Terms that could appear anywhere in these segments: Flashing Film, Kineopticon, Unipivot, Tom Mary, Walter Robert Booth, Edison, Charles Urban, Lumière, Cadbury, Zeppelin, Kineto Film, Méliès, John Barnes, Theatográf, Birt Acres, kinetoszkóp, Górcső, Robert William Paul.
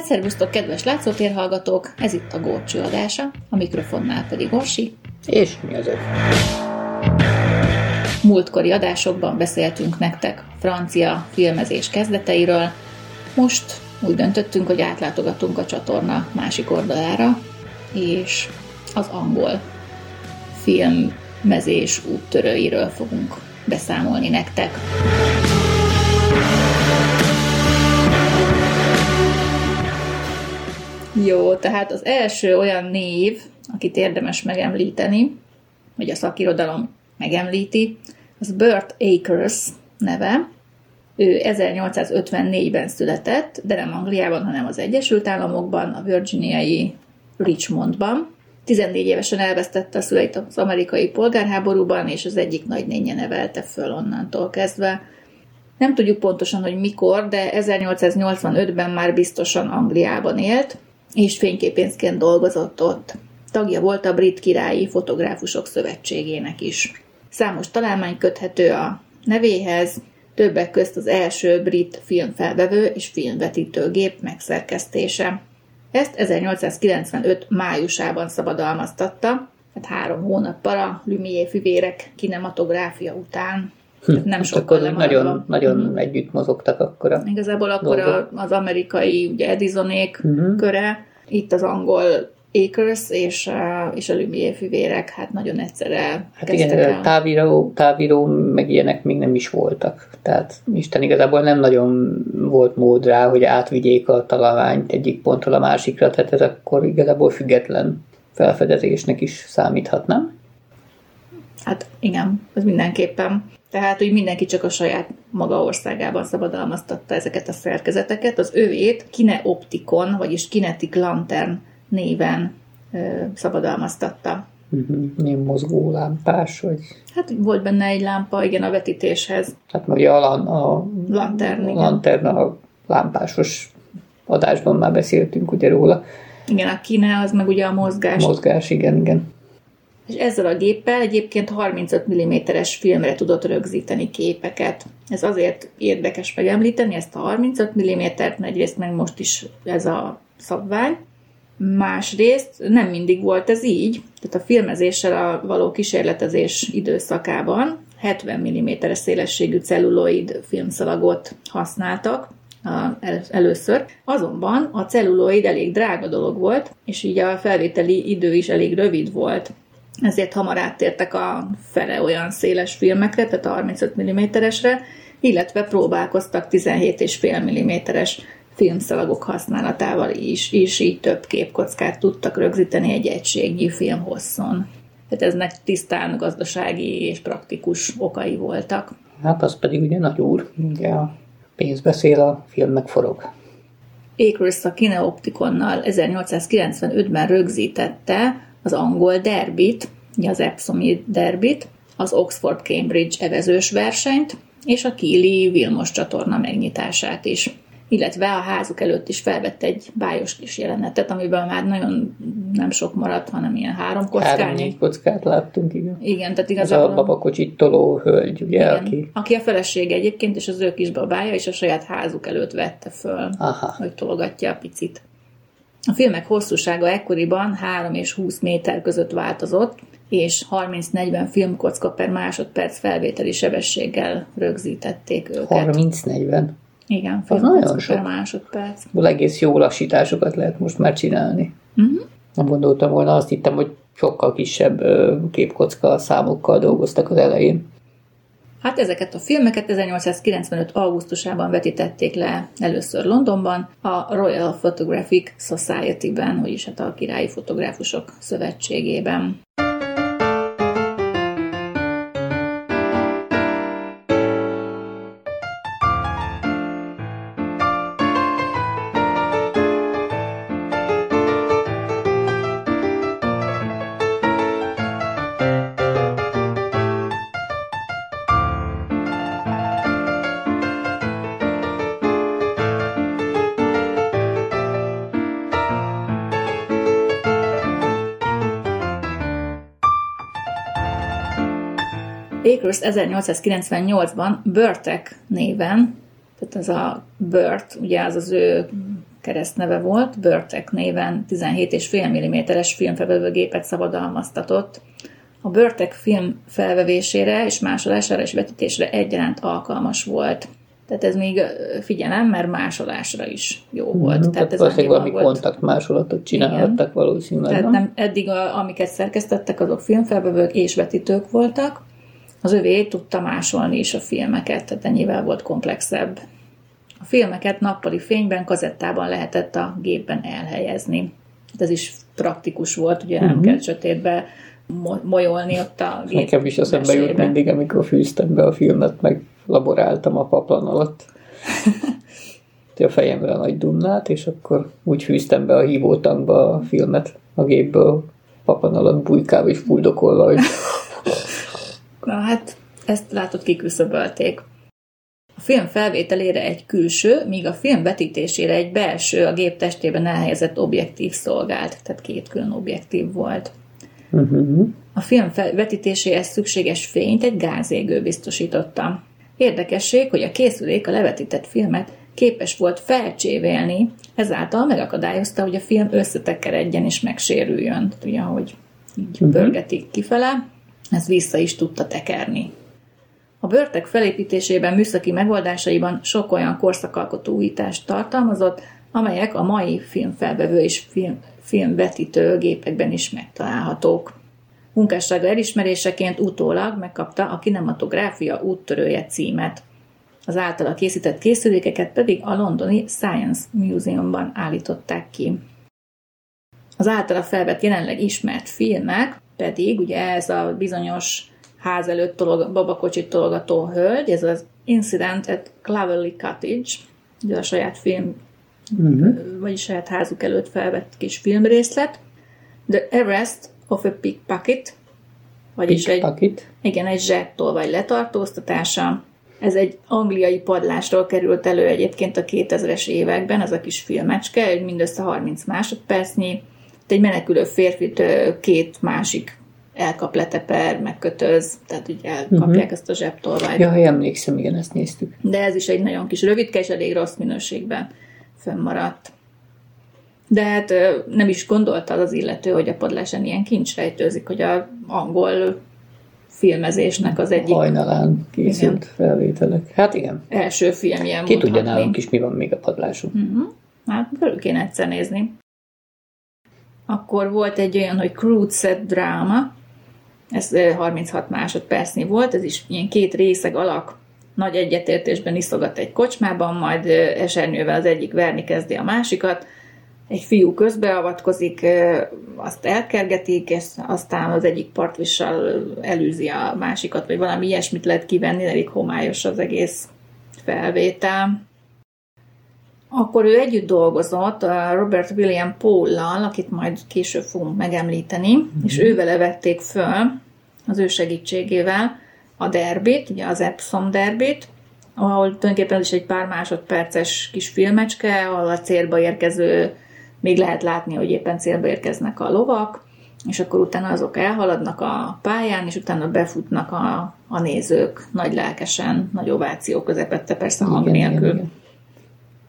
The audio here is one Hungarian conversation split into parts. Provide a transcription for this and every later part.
Hát szervusztok, kedves látszótérhallgatók, ez itt a Górcső adása, a mikrofonnál pedig Orsi. És mi az ő? Múltkori adásokban beszéltünk nektek francia filmezés kezdeteiről. Most úgy döntöttünk, hogy átlátogatunk a csatorna másik oldalára, és az angol filmezés úttörőiről fogunk beszámolni nektek. Jó, tehát az első olyan név, akit érdemes megemlíteni, hogy a szakirodalom megemlíti, az Birt Acres neve. Ő 1854-ben született, de nem Angliában, hanem az Egyesült Államokban, a virginiai Richmondban. 14 évesen elvesztette a szüleit az amerikai polgárháborúban, és az egyik nagynénje nevelte föl onnantól kezdve. Nem tudjuk pontosan, hogy mikor, de 1885-ben már biztosan Angliában élt, és fényképészként dolgozott ott. Tagja volt a Brit Királyi Fotográfusok Szövetségének is. Számos találmány köthető a nevéhez, többek közt az első brit filmfelvevő és filmvetítőgép megszerkesztése. Ezt 1895. májusában szabadalmaztatta, tehát 3 hónappal a Lumière fivérek kinematográfia után. Nem sokkal lemaradva. Nagyon együtt mozogtak akkor. Igazából akkor az amerikai ugye Edisonék köre, itt az angol Acres és a Lumière fivérek, hát nagyon egyszerre kezdtek igen, el. Táviró, meg ilyenek még nem is voltak. Tehát Isten igazából nem nagyon volt mód rá, hogy átvigyék a találmányt egyik pontról a másikra, tehát ez akkor igazából független felfedezésnek is számíthat, nem? Hát igen, ez mindenképpen. Tehát, hogy mindenki csak a saját maga országában szabadalmaztatta ezeket a szerkezeteket. Az övét Kineopticon, vagyis Kinetic Lantern néven szabadalmaztatta. Milyen mozgó lámpás, vagy? Hát volt benne egy lámpa, igen, a vetítéshez. Hát meg a lantern, a lámpásos adásban már beszéltünk ugye róla. Igen, a kine az meg ugye a mozgás. Mozgás, igen. És ezzel a géppel egyébként 35 mm-es filmre tudott rögzíteni képeket. Ez azért érdekes megemlíteni, ezt a 35 mm-t, egyrészt meg most is ez a szabvány. Másrészt nem mindig volt ez így, tehát a filmezéssel a való kísérletezés időszakában 70 mm-es szélességű celluloid filmszalagot használtak először. Azonban a celluloid elég drága dolog volt, és így a felvételi idő is elég rövid volt. Ezért hamar áttértek a fele olyan széles filmekre, tehát 35 mm-esre, illetve próbálkoztak 17,5 mm-es filmszalagok használatával is, és így több képkockát tudtak rögzíteni egy egységnyi film hosszon. Tehát eznek tisztán gazdasági és praktikus okai voltak. Hát az pedig ugye nagy úr, ugye a pénz beszél, a film megforog. Acres a Kineopticonnal 1895-ben rögzítette az angol derbit, az epsomi derbit, az Oxford-Cambridge evezős versenyt, és a Keely Vilmos csatorna megnyitását is. Illetve a házuk előtt is felvett egy bájos kis jelenetet, amiben már nagyon nem sok maradt, hanem ilyen 3 kockányi. 3-4 kockát láttunk, igen. Igen, tehát igazából... Ez a babakocsit toló hölgy, ugye? Igen, aki a felesége egyébként, és az ő kis babája, és a saját házuk előtt vette föl, hogy tologatja a picit. A filmek hosszúsága ekkoriban 3 és 20 méter között változott, és 30-40 filmkocka per másodperc felvételi sebességgel rögzítették őket. 30-40? Igen, filmkocka per másodperc. Egész jó lassításokat lehet most már csinálni. Uh-huh. Nem gondoltam volna, azt hittem, hogy sokkal kisebb képkocka számokkal dolgoztak az elején. Hát ezeket a filmeket 1895. augusztusában vetítették le először Londonban, a Royal Photographic Society-ben, vagyis hát a Királyi Fotográfusok Szövetségében. Acres 1898-ban Birtek néven, tehát ez a Birt, ugye az ő keresztneve volt, Birtek néven 17,5 mm-es filmfelvevőgépet szabadalmaztatott. A Birtek film felvevésére és másolására és vetítésre egyaránt alkalmas volt. Tehát ez még figyelem, mert másolásra is jó volt. Tehát ez azért valami kontaktmásolatot csinálhattak valószínűleg. Tehát nem, eddig amiket szerkesztettek, azok filmfelvevők és vetítők voltak. Az övé tudta másolni is a filmeket, tehát ennyivel volt komplexebb. A filmeket nappali fényben, kazettában lehetett a gépben elhelyezni. Ez is praktikus volt, ugye nem kell sötétbe molyolni ott a gép. Nekem is eszembe jut mindig, amikor fűztem be a filmet, meg laboráltam a paplan alatt. A fejemre a nagy dumnát, és akkor úgy fűztem be a hívótankba a filmet a gépből, paplan alatt bujkálva és fuldokolva, hogy... Na hát, ezt látod, kiküszöbölték. A film felvételére egy külső, míg a film vetítésére egy belső, a gép testében elhelyezett objektív szolgált. Tehát két külön objektív volt. Uh-huh. A film vetítéséhez szükséges fényt egy gázégő biztosította. Érdekesség, hogy a készülék a levetített filmet képes volt felcsévélni, ezáltal megakadályozta, hogy a film összetekeredjen és megsérüljön. Tehát ugye, ahogy így pörgetik kifele, ez vissza is tudta tekerni. A Birtek felépítésében, műszaki megoldásaiban sok olyan korszakalkotó újítást tartalmazott, amelyek a mai filmfelvevő és filmvetítő gépekben is megtalálhatók. Munkássága elismeréseként utólag megkapta a kinematográfia úttörője címet. Az általa készített készülékeket pedig a londoni Science Museumban állították ki. Az általa felvett jelenleg ismert filmek pedig, ugye ez a bizonyos ház előtt babakocsit tologató hölgy, ez az Incident at Clovelly Cottage, ugye a saját film, vagyis saját házuk előtt felvett kis filmrészlet, The Arrest of a Pickpocket, vagyis egy zsebtól vagy letartóztatása. Ez egy angliai padlásról került elő egyébként a 2000-es években, az a kis filmecske, egy mindössze 30 másodpercnyi, egy menekülő férfit két másik elkap, leteper, megkötöz, tehát ugye elkapják ezt a zsebtolvajt. Jaj, emlékszem, igen, ezt néztük. De ez is egy nagyon kis rövidke, és elég rossz minőségben fönnmaradt. De hát nem is gondolta az illető, hogy a padlásen ilyen kincs rejtőzik, hogy az angol filmezésnek az egyik... Hajnalán készült felvételek. Hát igen. Első film ilyen ki tudja nálunk is, mi van még a padláson. Hát körül kéne egyszer nézni. Akkor volt egy olyan, hogy Crude Set Drama, ez 36 másodpercnyi volt, ez is ilyen két részeg alak nagy egyetértésben iszogat egy kocsmában, majd esernyővel az egyik verni kezdi a másikat, egy fiú közbeavatkozik, azt elkergetik, és aztán az egyik partvissal elűzi a másikat, vagy valami ilyesmit lehet kivenni, elég homályos az egész felvétel. Akkor ő együtt dolgozott Robert William Paul-lal, akit majd később fogunk megemlíteni, és ővele vették föl, az ő segítségével a derbit, ugye az Epsom derbit, ahol tulajdonképpen ez is egy pár másodperces kis filmecske, ahol a célba érkező, még lehet látni, hogy éppen célba érkeznek a lovak, és akkor utána azok elhaladnak a pályán, és utána befutnak a nézők nagy lelkesen, nagy ováció közepette, persze hang nélkül. Igen.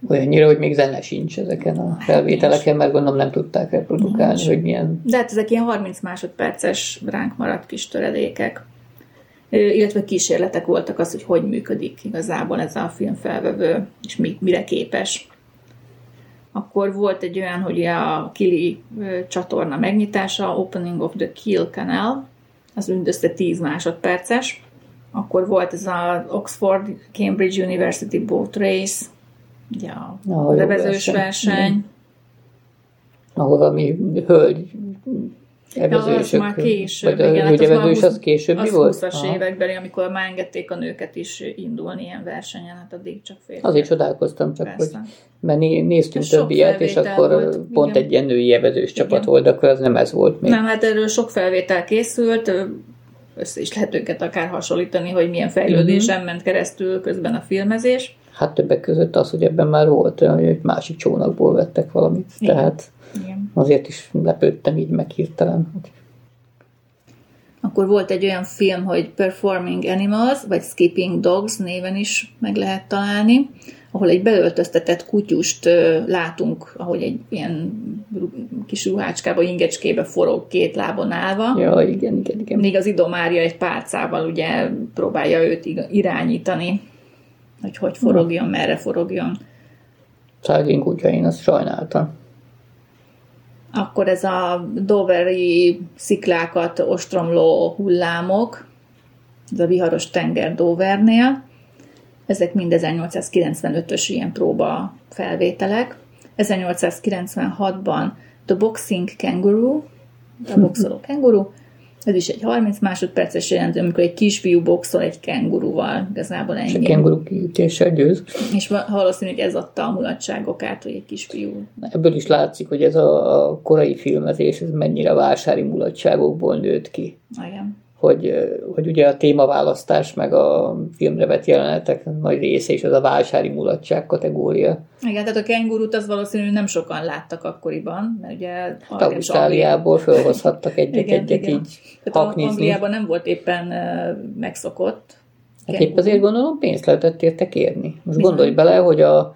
Olyannyira, hogy még zene sincs ezeken a felvételeken, mert gondolom nem tudták reprodukálni, hogy milyen... De hát ezek ilyen 30 másodperces ránk maradt kis töredékek. Illetve kísérletek voltak az, hogy hogyan működik igazából ez a filmfelvevő, és mire képes. Akkor volt egy olyan, hogy a Kili csatorna megnyitása, Opening of the Kiel Canal, az mindössze 10 másodperces. Akkor volt ez az Oxford Cambridge University Boat Race, ja, a levezős verseny. Ahol ami hölgy evezősök. Ja, az már később. Vagy igen, a hölgyevezős az később mi volt? Az 20-as évekbeli, amikor már engedték a nőket is indulni ilyen versenyen, hát addig csak férfiak. Azért csodálkoztam csak, persze. Hogy mert néztünk több ilyet, és akkor volt, pont egy ilyen női evezős csapat volt, akkor az nem ez volt még. Nem, hát erről sok felvétel készült, össze is lehet őket akár hasonlítani, hogy milyen fejlődésen ment keresztül közben a filmezés. Hát többek között az, hogy ebben már volt olyan, hogy egy másik csónakból vettek valamit. Igen. Tehát azért is lepődtem így meg hirtelen. Akkor volt egy olyan film, hogy Performing Animals, vagy Skipping Dogs néven is meg lehet találni, ahol egy beöltöztetett kutyust látunk, ahogy egy ilyen kis ruhácskába, ingecskébe forog két lábon állva. Ja, igen. Még az idomária egy pálcával ugye próbálja őt irányítani, hogy forogjon, merre forogjon. Szegény kutya, én azt sajnáltam. Akkor ez a doveri sziklákat ostromló hullámok, ez a viharos tenger Dovernél, ezek mind 1895-ös ilyen próba felvételek. 1896-ban The Boxing Kangaroo, a boxoló kenguru, ez is egy 30 másodperces jelentő, amikor egy kisfiú boxol egy kenguruval, igazából ennyi. És a kenguru kiütéssel győz. És valószínűleg ez adta a mulatságokát, hogy egy kisfiú. Ebből is látszik, hogy ez a korai filmezés, ez mennyire vásári mulatságokból nőtt ki. Igen. Hogy ugye a témaválasztás meg a filmre vett jelenetek nagy része is az a vásári mulatság kategória. Igen, tehát a kengurút az valószínűleg nem sokan láttak akkoriban, mert ugye... Ausztráliából fölhozhattak egyet-egyet így haknizni. Angliában nem volt éppen megszokott. Hát épp azért gondolom, pénzt lehetett érte kérni. Most gondolj bele, hogy a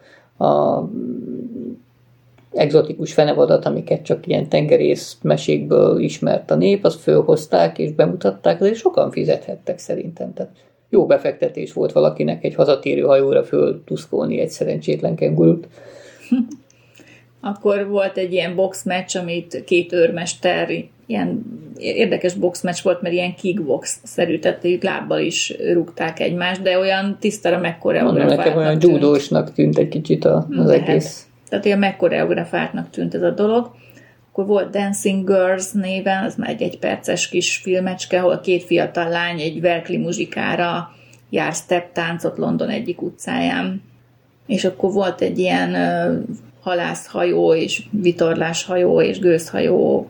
egzotikus fenevadat, amiket csak ilyen tengerész mesékből ismert a nép, azt fölhozták és bemutatták, azért sokan fizethettek szerintem. Tehát jó befektetés volt valakinek egy hazatérő hajóra föltuszkolni egy szerencsétlen kengurut. Akkor volt egy ilyen boxmeccs, amit két őrmester, ilyen érdekes boxmeccs volt, mert ilyen kickbox-szerű, tehát ők lábbal is rúgták egymást, de olyan tisztára megkoreografáltnak. Nekem olyan judósnak tűnt egy kicsit az egész. Tehát ilyen megkoreografáltnak tűnt ez a dolog. Akkor volt Dancing Girls néven, az már egy perces kis filmecske, ahol két fiatal lány egy verkli muzsikára jár step táncot London egyik utcáján. És akkor volt egy ilyen halászhajó és vitorláshajó és gőzhajó,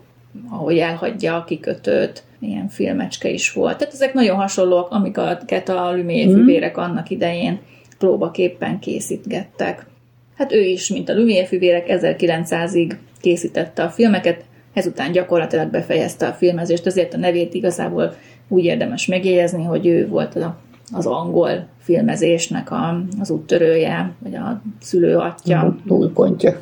ahogy elhagyja a kikötőt. Ilyen filmecske is volt. Tehát ezek nagyon hasonlóak, amiket a Lumière fivérek annak idején próbaképpen készítgettek. Hát ő is, mint a Lumière fivérek, 1900-ig készítette a filmeket, ezután gyakorlatilag befejezte a filmezést, ezért a nevét igazából úgy érdemes megjegyezni, hogy ő volt az angol filmezésnek az úttörője, vagy a szülőatya. Nullpontja.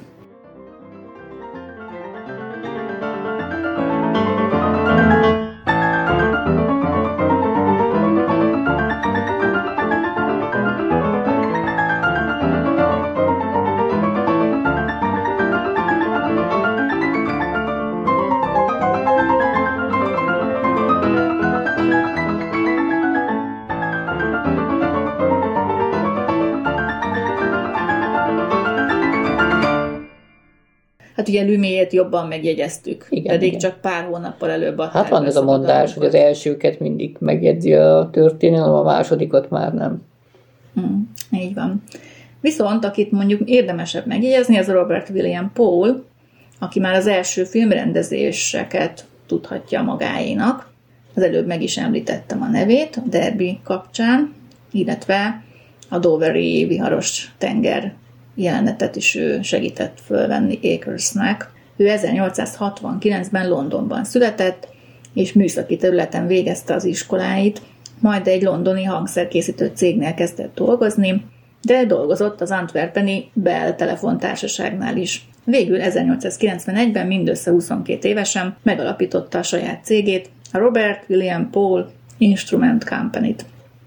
Ugye Lumière-t jobban megjegyeztük, pedig csak pár hónappal előbb adták. Hát van ez a mondás, hogy az elsőket mindig megjegyzi a történelem, a másodikat már nem. Így van. Viszont, akit mondjuk érdemesebb megjegyezni, az Robert William Paul, aki már az első filmrendezéseket tudhatja magáénak. Az előbb meg is említettem a nevét, a Derby kapcsán, illetve a Doveri viharos tenger jelenetet is ő segített fölvenni Acresnek. Ő 1869-ben Londonban született, és műszaki területen végezte az iskoláit, majd egy londoni hangszerkészítő cégnél kezdett dolgozni, de dolgozott az antwerpeni Bell telefontársaságnál is. Végül 1891-ben mindössze 22 évesen megalapította a saját cégét, a Robert William Paul Instrument Company-t,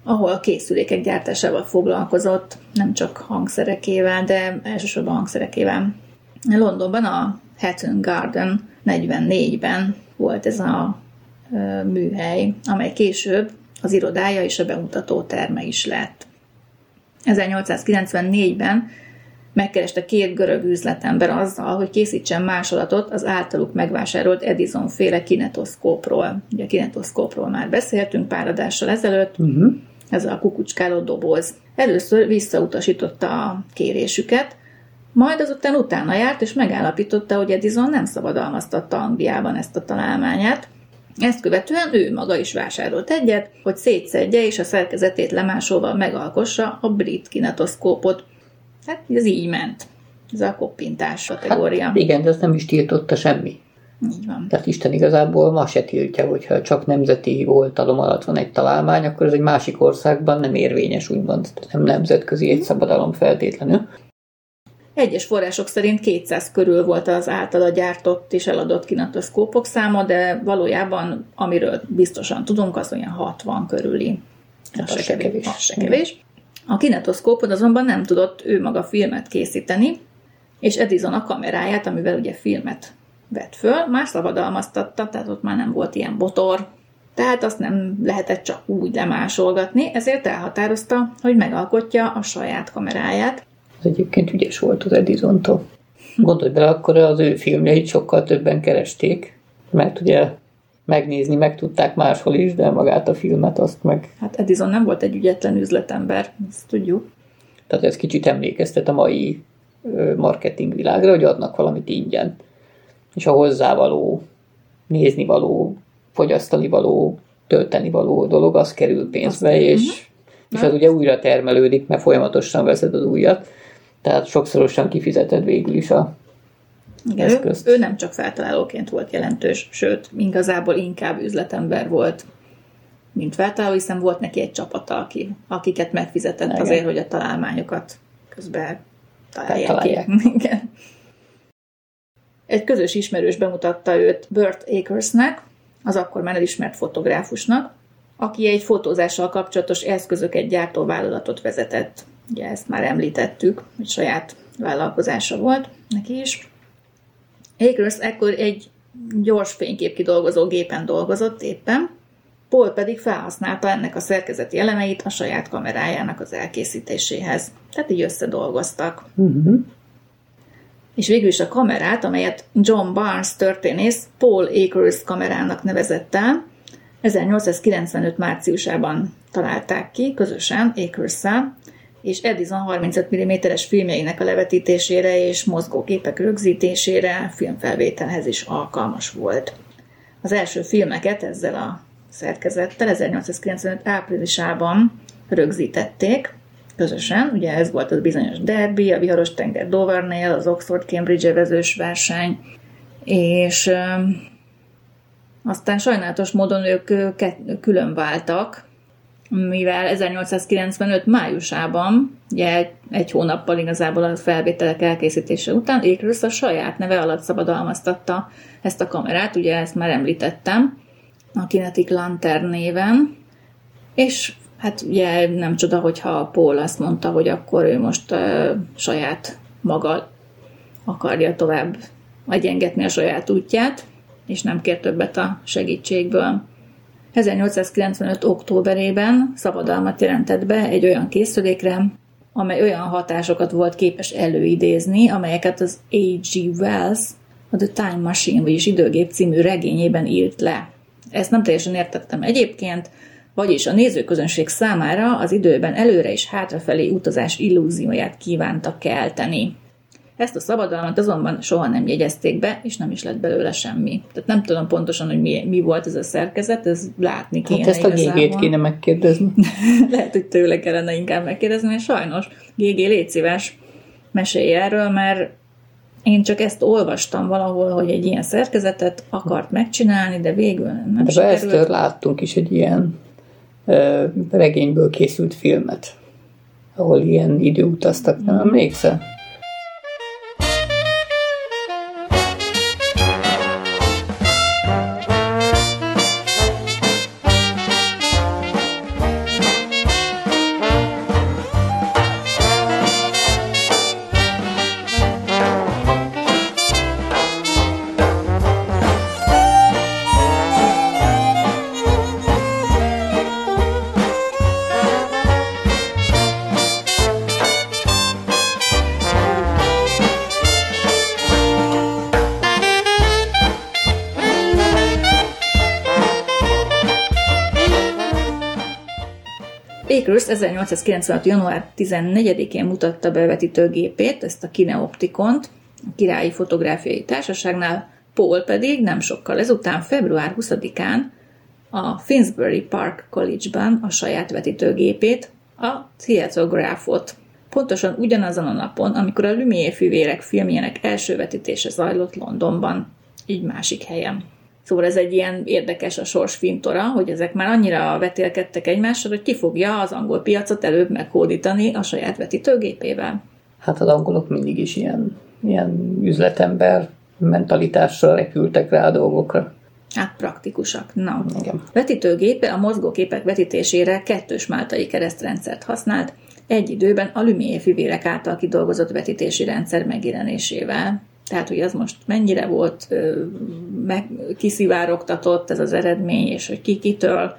ahol a készülékek gyártásával foglalkozott, nem csak hangszerekével, de elsősorban hangszerekével. Londonban a Hatton Garden 44-ben volt ez a műhely, amely később az irodája és a bemutató terme is lett. 1894-ben megkereste két görög üzletember azzal, hogy készítsen másolatot az általuk megvásárolt Edison-féle kinetoszkópról. Ugye a kinetoszkópról már beszéltünk pár adással ezelőtt, ez a kukucskáló doboz. Először visszautasította a kérésüket, majd azután utána járt, és megállapította, hogy Edison nem szabadalmaztatta Angliában ezt a találmányát. Ezt követően ő maga is vásárolt egyet, hogy szétszedje és a szerkezetét lemásolva megalkossa a brit kinetoszkópot. Hát ez így ment. Ez a koppintás kategória. Hát, igen, de azt nem is tiltotta semmi. Így van. Tehát Isten igazából ma se tiltja, hogyha csak nemzeti oltalom alatt van egy találmány, akkor ez egy másik országban nem érvényes, úgymond nem nemzetközi egy szabadalom feltétlenül. Egyes források szerint 200 körül volt az általa gyártott és eladott kinetoszkópok száma, de valójában, amiről biztosan tudunk, az olyan 60 körüli. Az se kevés. A kinetoszkópot azonban nem tudott ő maga filmet készíteni, és Edison a kameráját, amivel ugye filmet vett föl, már szabadalmaztatta, tehát ott már nem volt ilyen botor, tehát azt nem lehetett csak úgy lemásolgatni, ezért elhatározta, hogy megalkotja a saját kameráját. Ez egyébként ügyes volt az Edisontól. Gondolj bele, akkor az ő filmjeit sokkal többen keresték, mert ugye megnézni meg tudták máshol is, de magát a filmet azt meg... Hát Edison nem volt egy ügyetlen üzletember, ezt tudjuk. Tehát ez kicsit emlékeztet a mai marketing világra, hogy adnak valamit ingyen. És a hozzávaló, néznivaló, fogyasztanivaló, töltenivaló dolog, az kerül pénzbe, és az ugye újra termelődik, mert folyamatosan veszed az újat. Tehát sokszorosan kifizeted végül is a eszközt. Ő nem csak feltalálóként volt jelentős, sőt, igazából inkább üzletember volt, mint feltaláló, hiszen volt neki egy csapata, akiket megfizetett azért, hogy a találmányokat közben találják ki. Igen. Egy közös ismerős bemutatta őt Birt Acresnek, az akkor már elismert fotográfusnak, aki egy fotózással kapcsolatos eszközöket gyártó vállalatot vezetett. Ugye ezt már említettük, hogy saját vállalkozása volt neki is. Acres ekkor egy gyors fényképkidolgozó gépen dolgozott éppen, Paul pedig felhasználta ennek a szerkezeti elemeit a saját kamerájának az elkészítéséhez. Tehát így összedolgoztak. Uh-huh. És végül is a kamerát, amelyet John Barnes történész Paul Acres kamerának nevezett el, 1895 márciusában találták ki, közösen Acresszel, és Edison 35 mm-es filmjeinek a levetítésére és mozgóképek rögzítésére, filmfelvételhez is alkalmas volt. Az első filmeket ezzel a szerkezettel 1895 áprilisában rögzítették, közösen, ugye ez volt az bizonyos derbi, a viharos tenger Dovernél, az Oxford-Cambridge evezős verseny, és aztán sajnálatos módon ők külön váltak, mivel 1895 májusában, ugye egy hónappal igazából a felvételek elkészítése után, Acres a saját neve alatt szabadalmaztatta ezt a kamerát, ugye ezt már említettem, a Kinetic Lantern néven, és hát ugye nem csoda, hogyha Paul azt mondta, hogy akkor ő most saját maga akarja tovább egyengetni a saját útját, és nem kér többet a segítségből. 1895. októberében szabadalmat jelentett be egy olyan készülékre, amely olyan hatásokat volt képes előidézni, amelyeket az A.G. Wells a The Time Machine, vagyis Időgép című regényében írt le. Ezt nem teljesen értettem egyébként, vagyis a nézőközönség számára az időben előre és hátrafelé utazás illúzióját kívánta kelteni. Ezt a szabadalmat azonban soha nem jegyezték be, és nem is lett belőle semmi. Tehát nem tudom pontosan, hogy mi volt ez a szerkezet, ez látni kéne igazából. Hát ezt a GG-t kéne megkérdezni. Lehet, hogy tőle kellene inkább megkérdezni, és sajnos GG, légy szíves, mesélj erről, mert én csak ezt olvastam valahol, hogy egy ilyen szerkezetet akart megcsinálni, de végül nem de sikerült. De láttunk is egy ilyen regényből készült filmet, ahol ilyen időutaztak, nem emlékszel? Acres 1896. január 14-én mutatta bevetítőgépét, ezt a Kineopticont, a Királyi Fotográfiai Társaságnál, Paul pedig nem sokkal ezután, február 20-án a Finsbury Park College-ban a saját vetítőgépét, a Theatográfot. Pontosan ugyanazon a napon, amikor a Lumière fivérek filmjének első vetítése zajlott Londonban. így másik helyen. Szóval ez egy ilyen érdekes a sors fintora, hogy ezek már annyira vetélkedtek egymással, hogy ki fogja az angol piacot előbb meghódítani a saját vetítőgépével. Hát az angolok mindig is ilyen üzletember mentalitással repültek rá a dolgokra. Hát praktikusak. Na. Igen. Vetítőgépe a mozgóképek vetítésére kettős máltai keresztrendszert használt, egy időben a Lumière fivérek által kidolgozott vetítési rendszer megjelenésével. Tehát, hogy az most mennyire volt kiszivárogtatott ez az eredmény, és hogy kitől,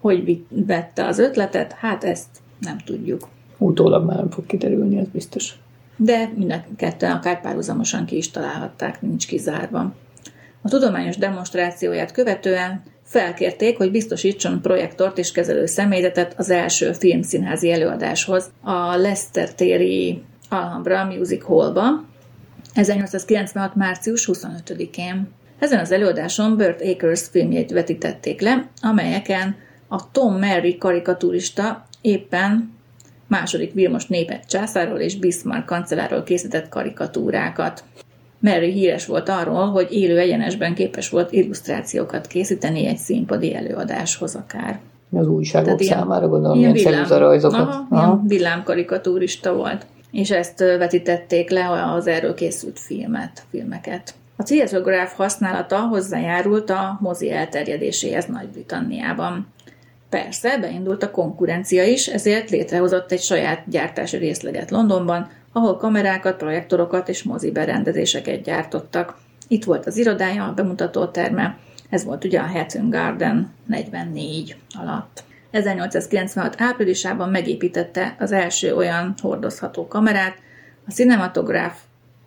hogy vette az ötletet, hát ezt nem tudjuk. Utólag már nem fog kiderülni, ez biztos. De mind a ketten akár párhuzamosan ki is találhatták, nincs kizárva. A tudományos demonstrációját követően felkérték, hogy biztosítson projektort és kezelő személyzetet az első filmszínházi előadáshoz a Leicester-téri Alhambra Music Hallba, 1896. március 25-én. Ezen az előadáson Birt Acres filmjeit vetítették le, amelyeken a Tom Mary karikaturista éppen II. Vilmos népet császáról és Bismarck kancelláról készített karikatúrákat. Mary híres volt arról, hogy élő egyenesben képes volt illusztrációkat készíteni egy színpadi előadáshoz akár. Az újságok tehát számára gondolom, ilyen szemüzarajzokat. Aha. Villámkarikaturista volt. És ezt vetítették le az erről készült filmeket. A cietográf használata hozzájárult a mozi elterjedéséhez Nagy-Britanniában. Persze, beindult a konkurencia is, ezért létrehozott egy saját gyártási részleget Londonban, ahol kamerákat, projektorokat és mozi berendezéseket gyártottak. Itt volt az irodája, a bemutatóterme, ez volt ugye a Hatton Garden 44 alatt. 1896. áprilisában megépítette az első olyan hordozható kamerát, a Cinematograph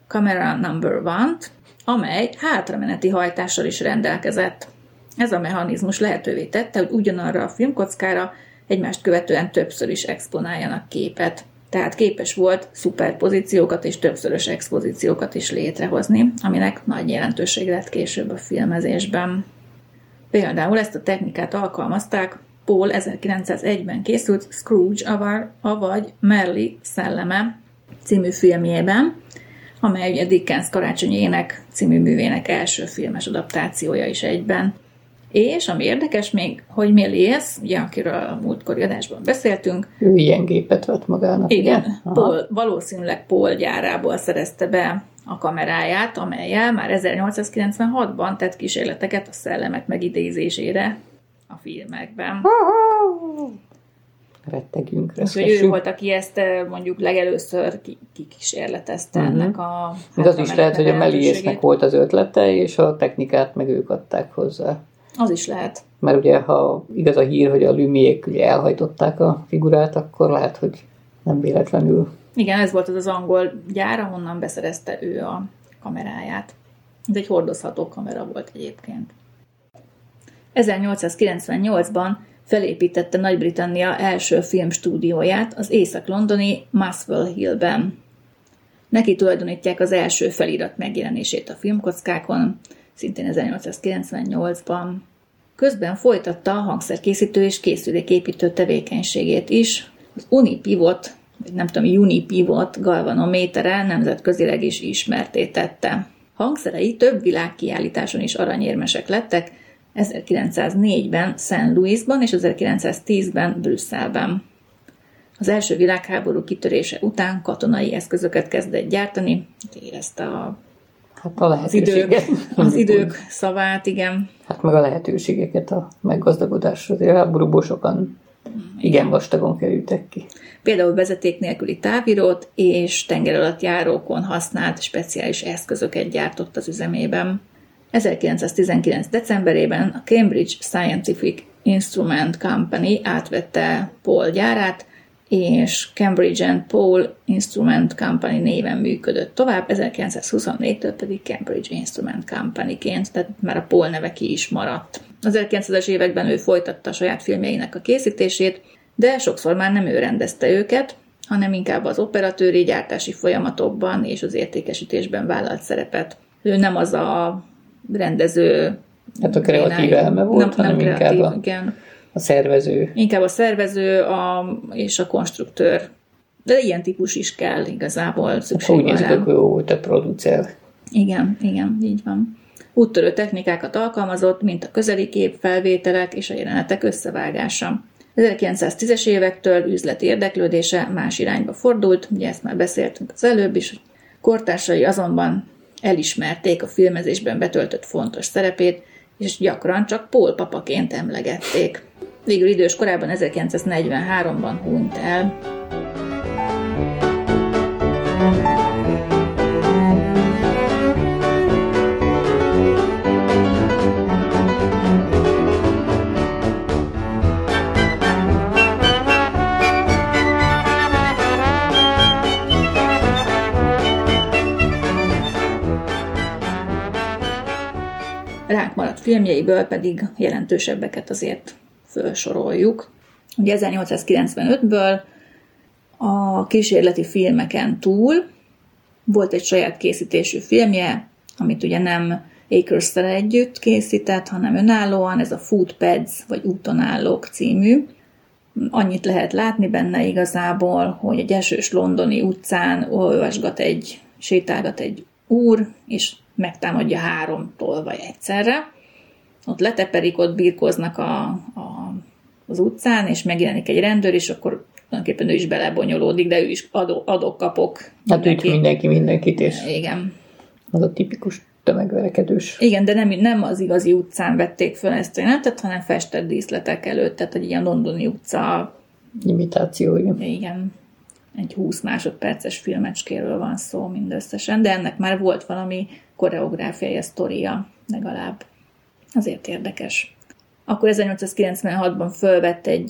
Camera No. 1-t, amely hátrameneti hajtással is rendelkezett. Ez a mechanizmus lehetővé tette, hogy ugyanarra a filmkockára egymást követően többször is exponáljanak képet. Tehát képes volt szuperpozíciókat és többszörös expozíciókat is létrehozni, aminek nagy jelentőség lett később a filmezésben. Például ezt a technikát alkalmazták Paul 1901-ben készült Scrooge, avagy Merli szelleme című filmjében, amely ugye Dickens Karácsonyi ének című művének első filmes adaptációja is egyben. És ami érdekes még, hogy Méliès, ugye akiről a múltkori adásban beszéltünk. Ő ilyen gépet vett magának. Igen, Paul, valószínűleg Paul gyárából szerezte be a kameráját, amellyel már 1896-ban tett kísérleteket a szellemek megidézésére a filmekben. Rettegünk. Úgyhogy ő volt, aki ezt mondjuk legelőször kikísérletezte ennek a... De az is lehet, hogy a Mélièsnek volt az ötlete, és a technikát meg ők adták hozzá. Az is lehet. Mert ugye, ha igaz a hír, hogy a Lumiék ugye elhajtották a figurát, akkor lehet, hogy nem véletlenül. Igen, ez volt az angol gyár, ahonnan beszerezte ő a kameráját. Ez egy hordozható kamera volt egyébként. 1898-ban felépítette Nagy-Britannia első filmstúdióját az észak-londoni Muswell Hill-ben. Neki tulajdonítják az első felirat megjelenését a filmkockákon, szintén 1898-ban. Közben folytatta a hangszerkészítő és készüléképítő tevékenységét is. Az Unipivot, vagy nem tudom, Unipivot galvanométerrel nemzetközileg is ismertté tette. Hangszerei több világkiállításon is aranyérmesek lettek, 1904-ben St. Louisban és 1910-ben Brüsszelben. Az első világháború kitörése után katonai eszközöket kezdett gyártani, érezte az idők szavát, igen. Hát meg a lehetőségeket a meggazdagodáshoz, a háborúból sokan igen vastagon kerültek ki. Például vezeték nélküli távírót és tengeralattjárókon használt speciális eszközöket gyártott az üzemében. 1919. decemberében a Cambridge Scientific Instrument Company átvette Paul gyárát, és Cambridge and Paul Instrument Company néven működött tovább, 1924-től pedig Cambridge Instrument Company-ként, tehát már a Paul neve ki is maradt. Az 1900-es években ő folytatta a saját filmjeinek a készítését, de sokszor már nem ő rendezte őket, hanem inkább az operatőri gyártási folyamatokban és az értékesítésben vállalt szerepet. Ő nem az a rendező... Hát a kreatív elme volt, hanem kreatív, inkább a szervező. Inkább a szervező és a konstruktőr. De ilyen típus is kell igazából, szükség van rá. Úgy nézd, hogy ő volt a producer. Igen, így van. Úttörő technikákat alkalmazott, mint a közeli képfelvételek és a jelenetek összevágása. 1910-es évektől üzleti érdeklődése más irányba fordult, ugye ezt már beszéltünk az előbb is. Kortársai azonban elismerték a filmezésben betöltött fontos szerepét, és gyakran csak Paul papaként emlegették. Végül idős korában 1943-ban hunyt el. Rákmaradt filmjeiből pedig jelentősebbeket azért felsoroljuk. Ugye 1895-ből a kísérleti filmeken túl volt egy saját készítésű filmje, amit ugye nem Acres-szel együtt készített, hanem önállóan, ez a Footpads, vagy Útonállók című. Annyit lehet látni benne igazából, hogy egy esős londoni utcán sétálgat egy úr, és megtámadja 3 tolvaj egyszerre. Ott leteperik, ott birkóznak az utcán, és megjelenik egy rendőr, és akkor tulajdonképpen ő is belebonyolódik, de ő is adok-kapok. Hát üt mindenkit, és igen. Az a tipikus tömegverekedős. Igen, de nem az igazi utcán vették föl ezt a jelenetet, hanem festett díszletek előtt, tehát egy ilyen londoni utca imitáció, igen. Igen. Egy 20 másodperces filmecskéről van szó mindösszesen, de ennek már volt valami koreográfiai sztoria, legalább. Azért érdekes. Akkor 1896-ban fölvett egy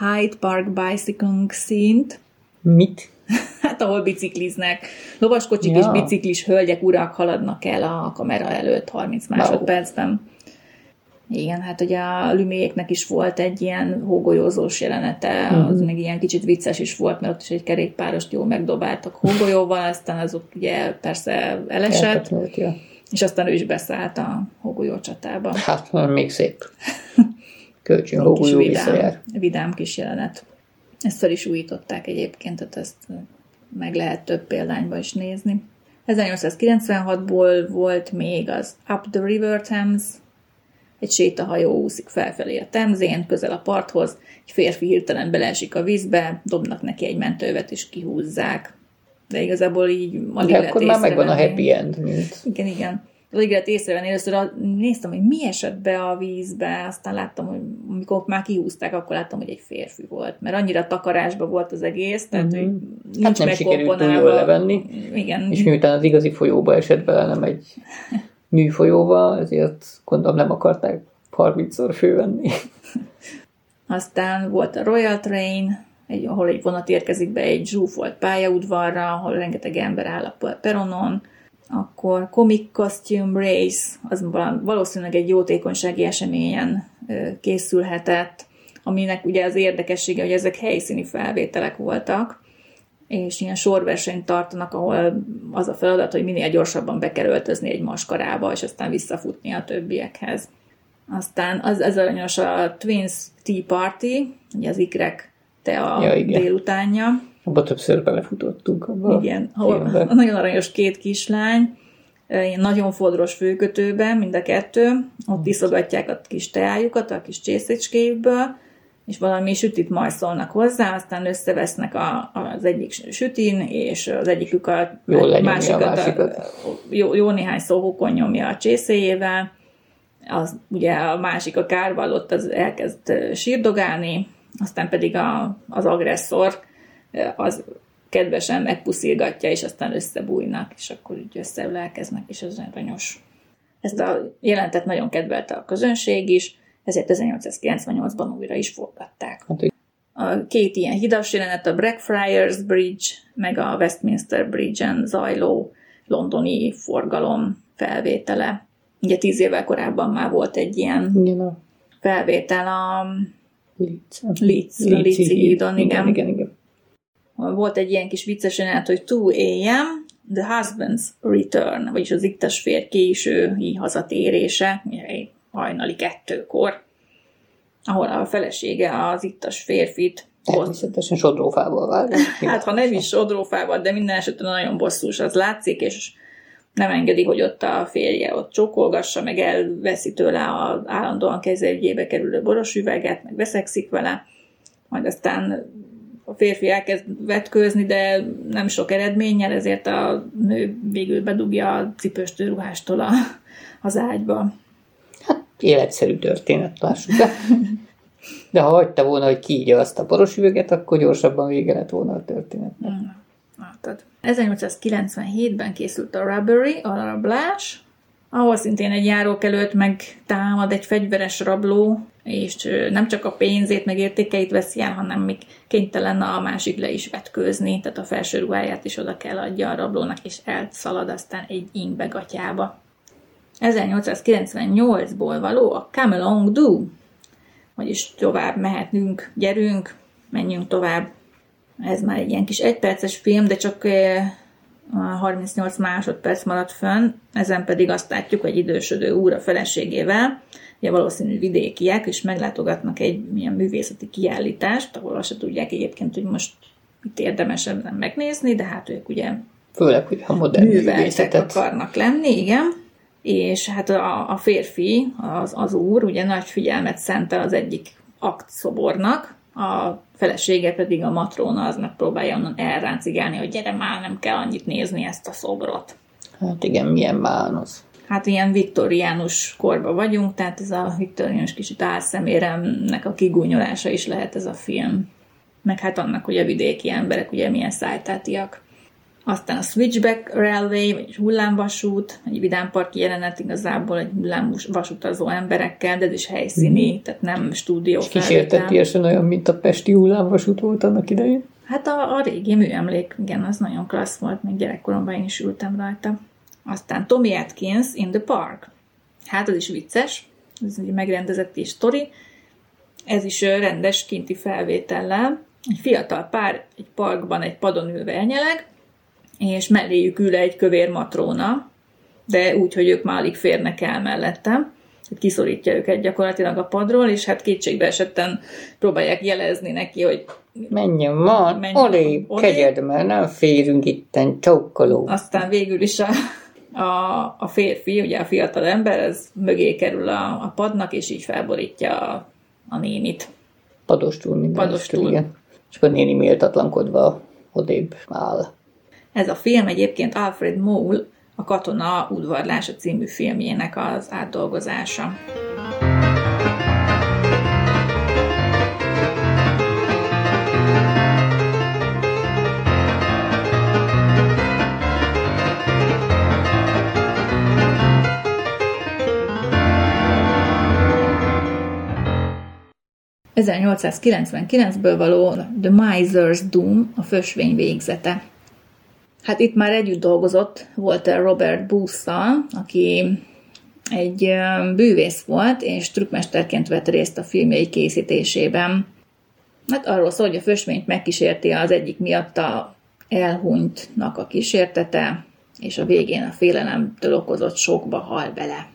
Hyde Park Bicycling színt. Mit? Hát ahol bicikliznek. Lovaskocsik és biciklis hölgyek, urak haladnak el a kamera előtt 30 másodpercben. Igen, hát ugye a Lumière-nek is volt egy ilyen hógolyózós jelenete, az meg ilyen kicsit vicces is volt, mert ott is egy kerékpárost jól megdobáltak hógolyóval, aztán azok ugye persze elesett, és aztán ő is beszállt a hógolyó csatába. Hát még szép. Kölcsön hógolyó visszajár. Vidám kis jelenet. Ezt fel is újították egyébként, tehát ezt meg lehet több példányba is nézni. 1896-ból volt még az Up the River Thames, egy sétahajó úszik felfelé a Temzén, közel a parthoz, egy férfi hirtelen beleesik a vízbe, dobnak neki egy mentővet, és kihúzzák. De igazából így alig lehet észrevenni. Akkor már megvan a happy end. Igen, igen. Alig lehet észrevenni. Először néztem, hogy mi esett be a vízbe, aztán láttam, hogy amikor már kihúzták, akkor láttam, hogy egy férfi volt. Mert annyira takarásba volt az egész, tehát hogy nincs hát nem sikerült túl jól levenni. Igen. És miután az igazi folyóba esett bele, nem egy... műfolyóval, ezért gondolom nem akarták 30-szor fővenni. Aztán volt a Royal Train, ahol egy vonat érkezik be egy zsúfolt pályaudvarra, ahol rengeteg ember áll a peronon. Akkor Comic Costume Race, az valószínűleg egy jótékonysági eseményen készülhetett, aminek ugye az érdekessége, hogy ezek helyszíni felvételek voltak, és ilyen sorversenyt tartanak, ahol az a feladat, hogy minél gyorsabban be kell öltözni egy maskarába, és aztán visszafutni a többiekhez. Aztán ez aranyos a Twins Tea Party, ugye az ikrek tea délutánja. Abban többször belefutottunk. Igen, a nagyon aranyos 2 kislány, nagyon fodros főkötőben, mind a 2, ott iszogatják a kis teájukat, a kis csészécskéjükből, és valami sütit majszolnak hozzá, aztán összevesznek az egyik sütin, és az egyikük a másikat. Jó néhány szó hukon nyomja a csészéjével, az, ugye a másik, a kárvallott, az elkezd sírdogálni, aztán pedig az agresszor az kedvesen megpuszilgatja, és aztán összebújnak, és akkor így összelelkeznek, és az aranyos. Ezt a jelentet nagyon kedvelte a közönség is, ezért 1898-ban újra is forgatták. A 2 ilyen hidas jelenet, a Blackfriars Bridge, meg a Westminster Bridge-en zajló londoni forgalom felvétele. Ugye 10 évvel korábban már volt egy ilyen felvétel a Leeds hídon, igen. Volt egy ilyen kis vicces jelenet, hogy 2 a.m., the husband's return, vagyis az iktas férj késői hazatérése, hajnali 2-kor, ahol a felesége az ittas férfit... Természetesen sodrófával vág. Hát, ha nem is sodrófával, de minden esetben nagyon bosszús, az látszik, és nem engedi, hogy ott a férje ott csókolgassa, meg elveszi tőle a állandóan kezelügyébe kerülő boros üveget, meg veszekszik vele, majd aztán a férfi elkezd vetkőzni, de nem sok eredménnyel, ezért a nő végül bedugja a cipőstől ruhástól az ágyba. Hát életszerű történet, lássuk. De ha hagyta volna, hogy kiírja azt a boros üveget, akkor gyorsabban vége lett volna a történetnek. 1897-ben készült a Robbery, a rablás, ahol szintén egy járók előtt megtámad egy fegyveres rabló, és nem csak a pénzét, meg értékeit veszi el, hanem még kénytelen a másik le is vetkőzni, tehát a felső ruháját is oda kell adja a rablónak, és elszalad aztán egy ingbe gatyába. 1898-ból való a Come Along Do, vagyis tovább mehetünk, gyerünk, menjünk tovább. Ez már egy ilyen kis egyperces film, de csak 38 másodperc maradt fönn, ezen pedig azt látjuk, egy idősödő úr a feleségével, ugye valószínű vidékiek, és meglátogatnak egy ilyen művészeti kiállítást, ahol azt se tudják egyébként, hogy most itt érdemesebben megnézni, de hát ők ugye főleg, hogy a modern művészetet akarnak lenni, igen. És hát a férfi, az úr, ugye nagy figyelmet szentel az egyik aktszobornak, a felesége pedig a matróna aznak próbálja onnan elráncigálni, hogy gyere már, nem kell annyit nézni ezt a szobrot. Hát igen, milyen bános. Hát ilyen viktoriánus korba vagyunk, tehát ez a viktoriánus kicsit álszeméremnek a kigúnyolása is lehet ez a film. Meg hát annak, hogy a vidéki emberek ugye milyen szájtátiak. Aztán a Switchback Railway, vagy hullámvasút, egy vidámparki jelenet igazából egy hullámvasutazó emberekkel, de ez is helyszíni, tehát nem stúdió. És kísértetiesen olyan, mint a pesti hullámvasút volt annak idején? Hát a régi műemlék, igen, az nagyon klassz volt, még gyerekkoromban én is ültem rajta. Aztán Tommy Atkins in the Park. Hát az is vicces, ez egy megrendezett kis sztori. Ez is rendes kinti felvétellel. Egy fiatal pár egy parkban egy padon ülve elnyeleg, és melléjük ül egy kövér matróna, de úgy, hogy ők már alig férnek el mellette. Kiszorítja őket gyakorlatilag a padról, és hát kétségbe esetten próbálják jelezni neki, hogy menjen van, olé, kegyed, mert nem férünk itten, csókoló. Aztán végül is a férfi, ugye a fiatal ember, ez mögé kerül a padnak, és így felborítja a nénit. Padostul minden. Padostul. Igen. És akkor a néni méltatlankodva odébb áll. Ez a film egyébként Alfred Moule a Katona udvarlása című filmjének az átdolgozása. ...1899-ből való The Miser's Doom, a fösvény végzete. Hát itt már együtt dolgozott Walter Robert Booth-szal, aki egy bűvész volt, és trükkmesterként vett részt a filmjei készítésében. Hát arról szól, hogy a fösvényt megkísérti az egyik miatta elhunytnak a kísértete, és a végén a félelemtől okozott sokba hal bele.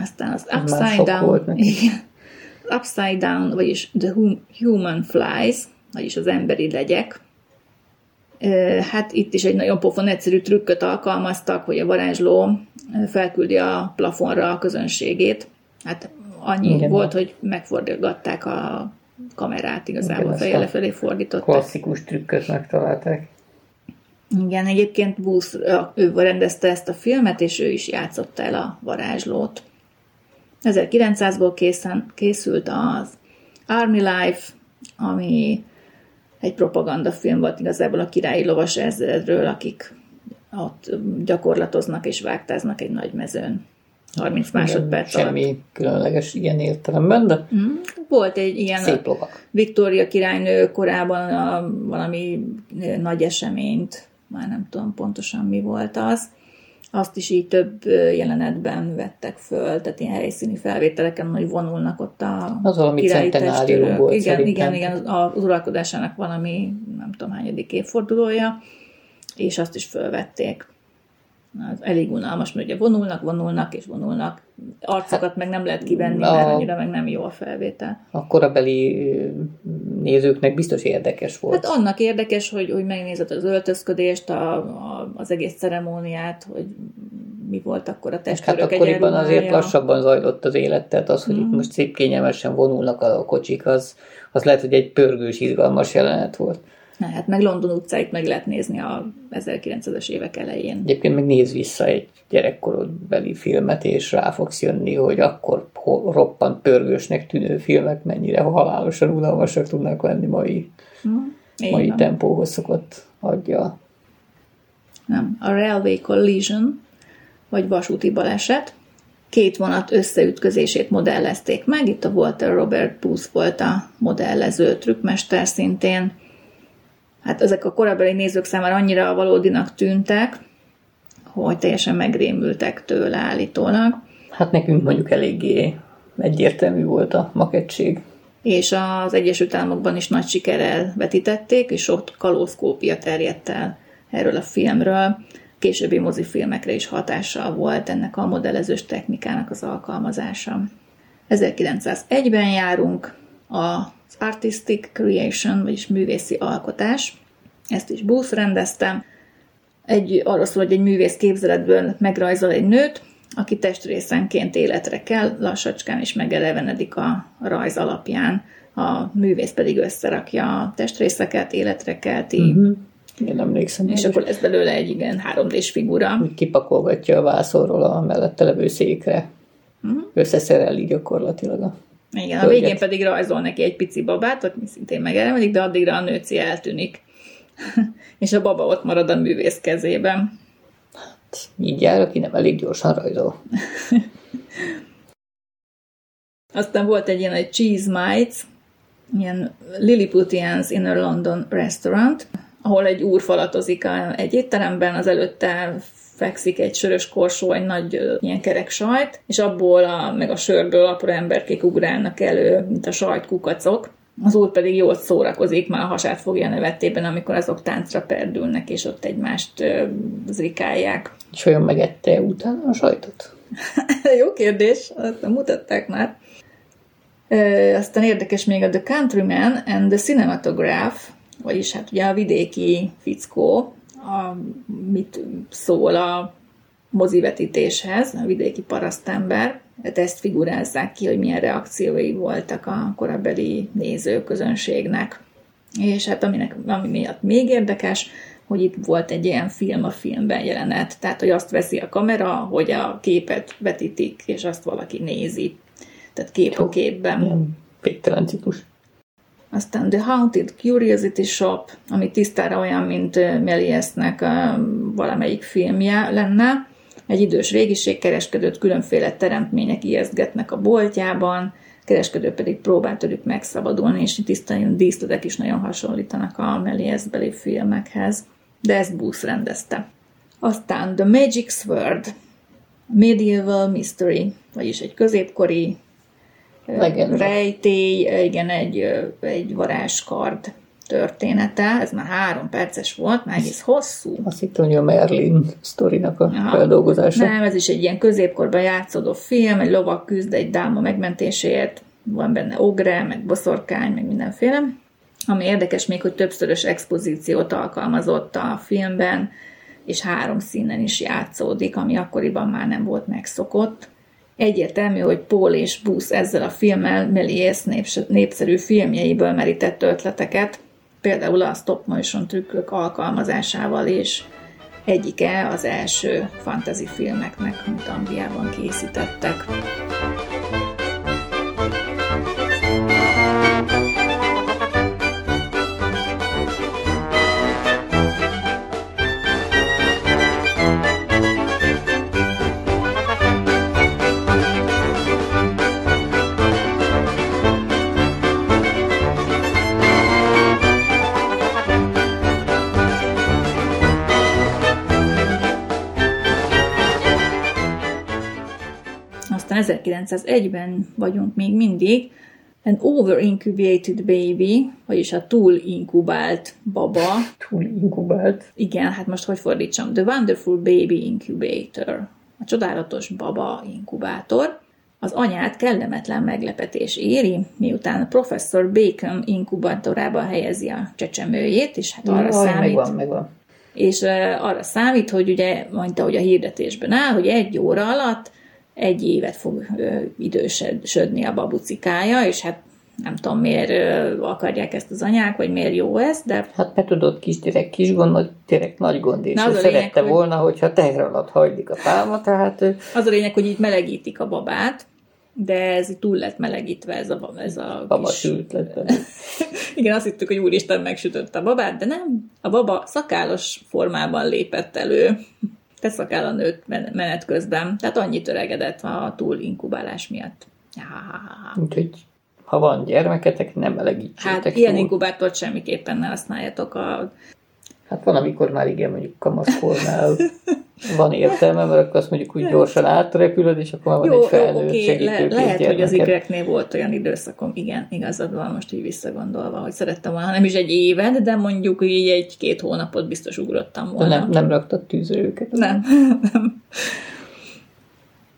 Aztán az Upside Down, vagyis The Human Flies, vagyis az emberi legyek. Hát itt is egy nagyon pofon egyszerű trükköt alkalmaztak, hogy a varázsló felküldi a plafonra a közönségét. Hát annyi igen, volt, hogy megfordítgatták a kamerát igazából, feje lefelé fordították. Klasszikus trükköt megtalálták. Igen, egyébként Booth, ő rendezte ezt a filmet, és ő is játszotta el a varázslót. 1900-ból készült az Army Life, ami egy propagandafilm volt igazából a királyi lovas ezredről, akik ott gyakorlatoznak és vágtáznak egy nagy mezőn. 30 másodperc alatt. Semmi különleges ilyen értelemben, de volt egy ilyen szép lovak. Viktória királynő korában valami nagy eseményt, már nem tudom pontosan mi volt az, azt is így több jelenetben vettek föl, tehát ilyen helyszíni felvételeken, hogy vonulnak ott a királyi testőrök. Volt, igen, az uralkodásának valami, nem tudom, hányadik évfordulója, és azt is fölvették. az elég unalmas, mert ugye vonulnak és vonulnak. Arcokat meg nem lehet kivenni, mert annyira meg nem jó a felvétel. A korabeli nézőknek biztos érdekes volt. Hát annak érdekes, hogy megnézed az öltözködést, az egész ceremóniát, hogy mi volt akkor a testőrök hát akkoriban azért lassabban zajlott az élet, tehát az, hogy itt most szép kényelmesen vonulnak a kocsik, az lehet, hogy egy pörgős, izgalmas jelenet volt. Na, hát meg London utcáit meg lehet nézni a 1900-es évek elején. Egyébként meg néz vissza egy gyerekkorodbeli filmet, és rá fogsz jönni, hogy akkor roppant pörgősnek tűnő filmek mennyire halálosan unalmasak tudnak lenni mai tempóhoz szokott adja. Nem. A Railway Collision, vagy vasúti baleset, két vonat összeütközését modellezték meg. Itt a Walter Robert Booth volt a modellező trükkmester szintén. Hát ezek a korabeli nézők számára annyira valódinak tűntek, hogy teljesen megrémültek tőle állítólag. Hát nekünk mondjuk eléggé egyértelmű volt a makettség. És az Egyesült Államokban is nagy sikerrel vetítették, és ott kalózkópia terjedt el erről a filmről. Későbbi mozifilmekre is hatással volt ennek a modellezős technikának az alkalmazása. 1901-ben járunk, az Artistic Creation, vagyis művészi alkotás. Ezt is Booth rendeztem. Arról szól, hogy egy művész képzeletből megrajzol egy nőt, aki testrészenként életre kell, lassacskán is megelevenedik a rajz alapján. A művész pedig összerakja a testrészeket, életre kelti. Én emlékszem. És akkor lesz belőle egy 3D-s figura. Úgy kipakolgatja a vászorról a mellette levő székre. Összeszereli gyakorlatilag a Igen, a végén pedig rajzol neki egy pici babát, ott szintén megelemedik, de addigra a nőci eltűnik. És a baba ott marad a művész kezében. Hát, így jár, aki nem elég gyorsan rajzol. Aztán volt egy ilyen Cheese Mites, ilyen Lilliputians in a London Restaurant, ahol egy úr falatozik egy étteremben, az előtte fekszik egy sörös korsó, egy nagy ilyen kerek sajt, és abból meg a sörből apró emberkék ugrálnak elő, mint a sajtkukacok. Az úr pedig jól szórakozik, már a hasát fogja nevetében, amikor azok táncra perdülnek, és ott egymást zrikálják. És olyan megette utána a sajtot? Jó kérdés, azt mutatták már. Aztán érdekes még a The Countryman and the Cinematograph, vagyis hát ugye a vidéki fickó, mit szól a mozivetítéshez, a vidéki parasztember. Hát ezt figurázzák ki, hogy milyen reakciói voltak a korabeli nézőközönségnek. És hát ami miatt még érdekes, hogy itt volt egy ilyen film a filmben jelenet, tehát hogy azt veszi a kamera, hogy a képet vetítik, és azt valaki nézi. Tehát kép a képben. Végtelen típus. Aztán The Haunted Curiosity Shop, ami tisztára olyan, mint Méliès-nek valamelyik filmje lenne. Egy idős régiségkereskedőt különféle teremtmények ijesztgetnek a boltjában, a kereskedő pedig próbál tőlük megszabadulni, és tisztán díszletek is nagyon hasonlítanak a Méliès-beli filmekhez. De ezt Booth rendezte. Aztán The Magic Sword, Medieval Mystery, vagyis egy középkori rejtély, igen, egy varázskard története, ez már 3 perces volt, már egész hosszú. Azt hittem, hogy a Merlin sztorinak a feldolgozása. Nem, ez is egy ilyen középkorban játszódó film, egy lovag küzd egy dáma megmentéséért, van benne ogre, meg boszorkány, meg mindenféle. Ami érdekes még, hogy többszörös expozíciót alkalmazott a filmben, és 3 színen is játszódik, ami akkoriban már nem volt megszokott. Egyértelmű, hogy Paul és Booth ezzel a filmmel Méliès népszerű filmjeiből merített ötleteket, például a stop motion trükkök alkalmazásával is. Egyike az első fantasy filmeknek, amit Angliában készítettek. Aztán 1901-ben vagyunk még mindig, an over-incubated baby, vagyis a túlinkubált baba. Túlinkubált? Igen, hát most hogy fordítsam? The Wonderful Baby Incubator. A csodálatos baba inkubátor. Az anyát kellemetlen meglepetés éri, miután a professzor Bacon inkubátorába helyezi a csecsemőjét, és hát arra számít... Megvan. És arra számít, hogy ugye, mondta, hogy a hirdetésben áll, hogy 1 óra alatt 1 évet fog idősödni a babucikája, és hát nem tudom, miért akarják ezt az anyák, vagy miért jó ez, de... Hát be tudod, kisgyerek kis gond, gyerek nagy gond, és szerette volna, hogyha teher alatt hagydik a pálma, tehát... Az a lényeg, hogy így melegítik a babát, de ez túl lett melegítve, ez a babasült lett. Igen, azt hittük, hogy úristen megsütötte a babát, de nem, a baba szakálos formában lépett elő. Te szakálla nőtt menet közben. Tehát annyit öregedett a túlinkubálás miatt. Úgyhogy, ha van gyermeketek, nem melegítsétek. Hát ilyen inkubátort semmiképpen ne használjátok. Hát van, amikor már igen, mondjuk kamaszkornál van értelme, mert akkor azt mondjuk úgy gyorsan átrepülöd, és akkor már van egy felnőtt segítőkész lehet, hogy az ikreknél volt olyan időszakom. Igen, igazad van, most így visszagondolva, hogy szerettem volna, nem is 1 évet, de mondjuk így 1-2 hónapot biztos ugrottam volna. Nem raktad tűzre őket? Nem.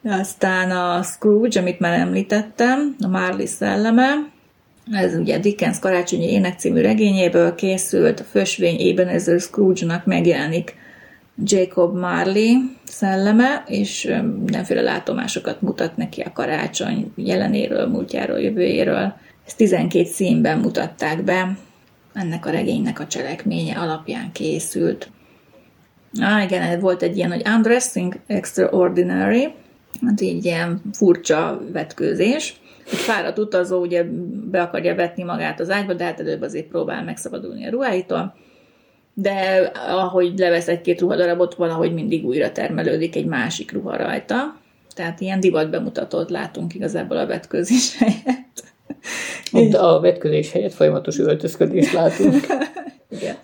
Aztán a Scrooge, amit már említettem, a Marley szelleme, ez ugye Dickens Karácsonyi Ének című regényéből készült, a fősvény ébenező Scrooge-nak megjelenik Jacob Marley szelleme, és mindenféle látomásokat mutat neki a karácsony jelenéről, múltjáról, jövőjéről. Ezt 12 színben mutatták be, ennek a regénynek a cselekménye alapján készült. Igen, volt egy ilyen, hogy Undressing Extraordinary, hát így ilyen furcsa vetkőzés. Egy fáradt utazó ugye be akarja vetni magát az ágyba, de hát előbb azért próbál megszabadulni a ruháitól, de ahogy levesz 1-2 ruhadarabot, valahogy mindig újra termelődik egy másik ruha rajta. Tehát ilyen divatbemutatót látunk igazából a vetközés helyett. De a vetközés helyett folyamatos öltözködést látunk. Igen.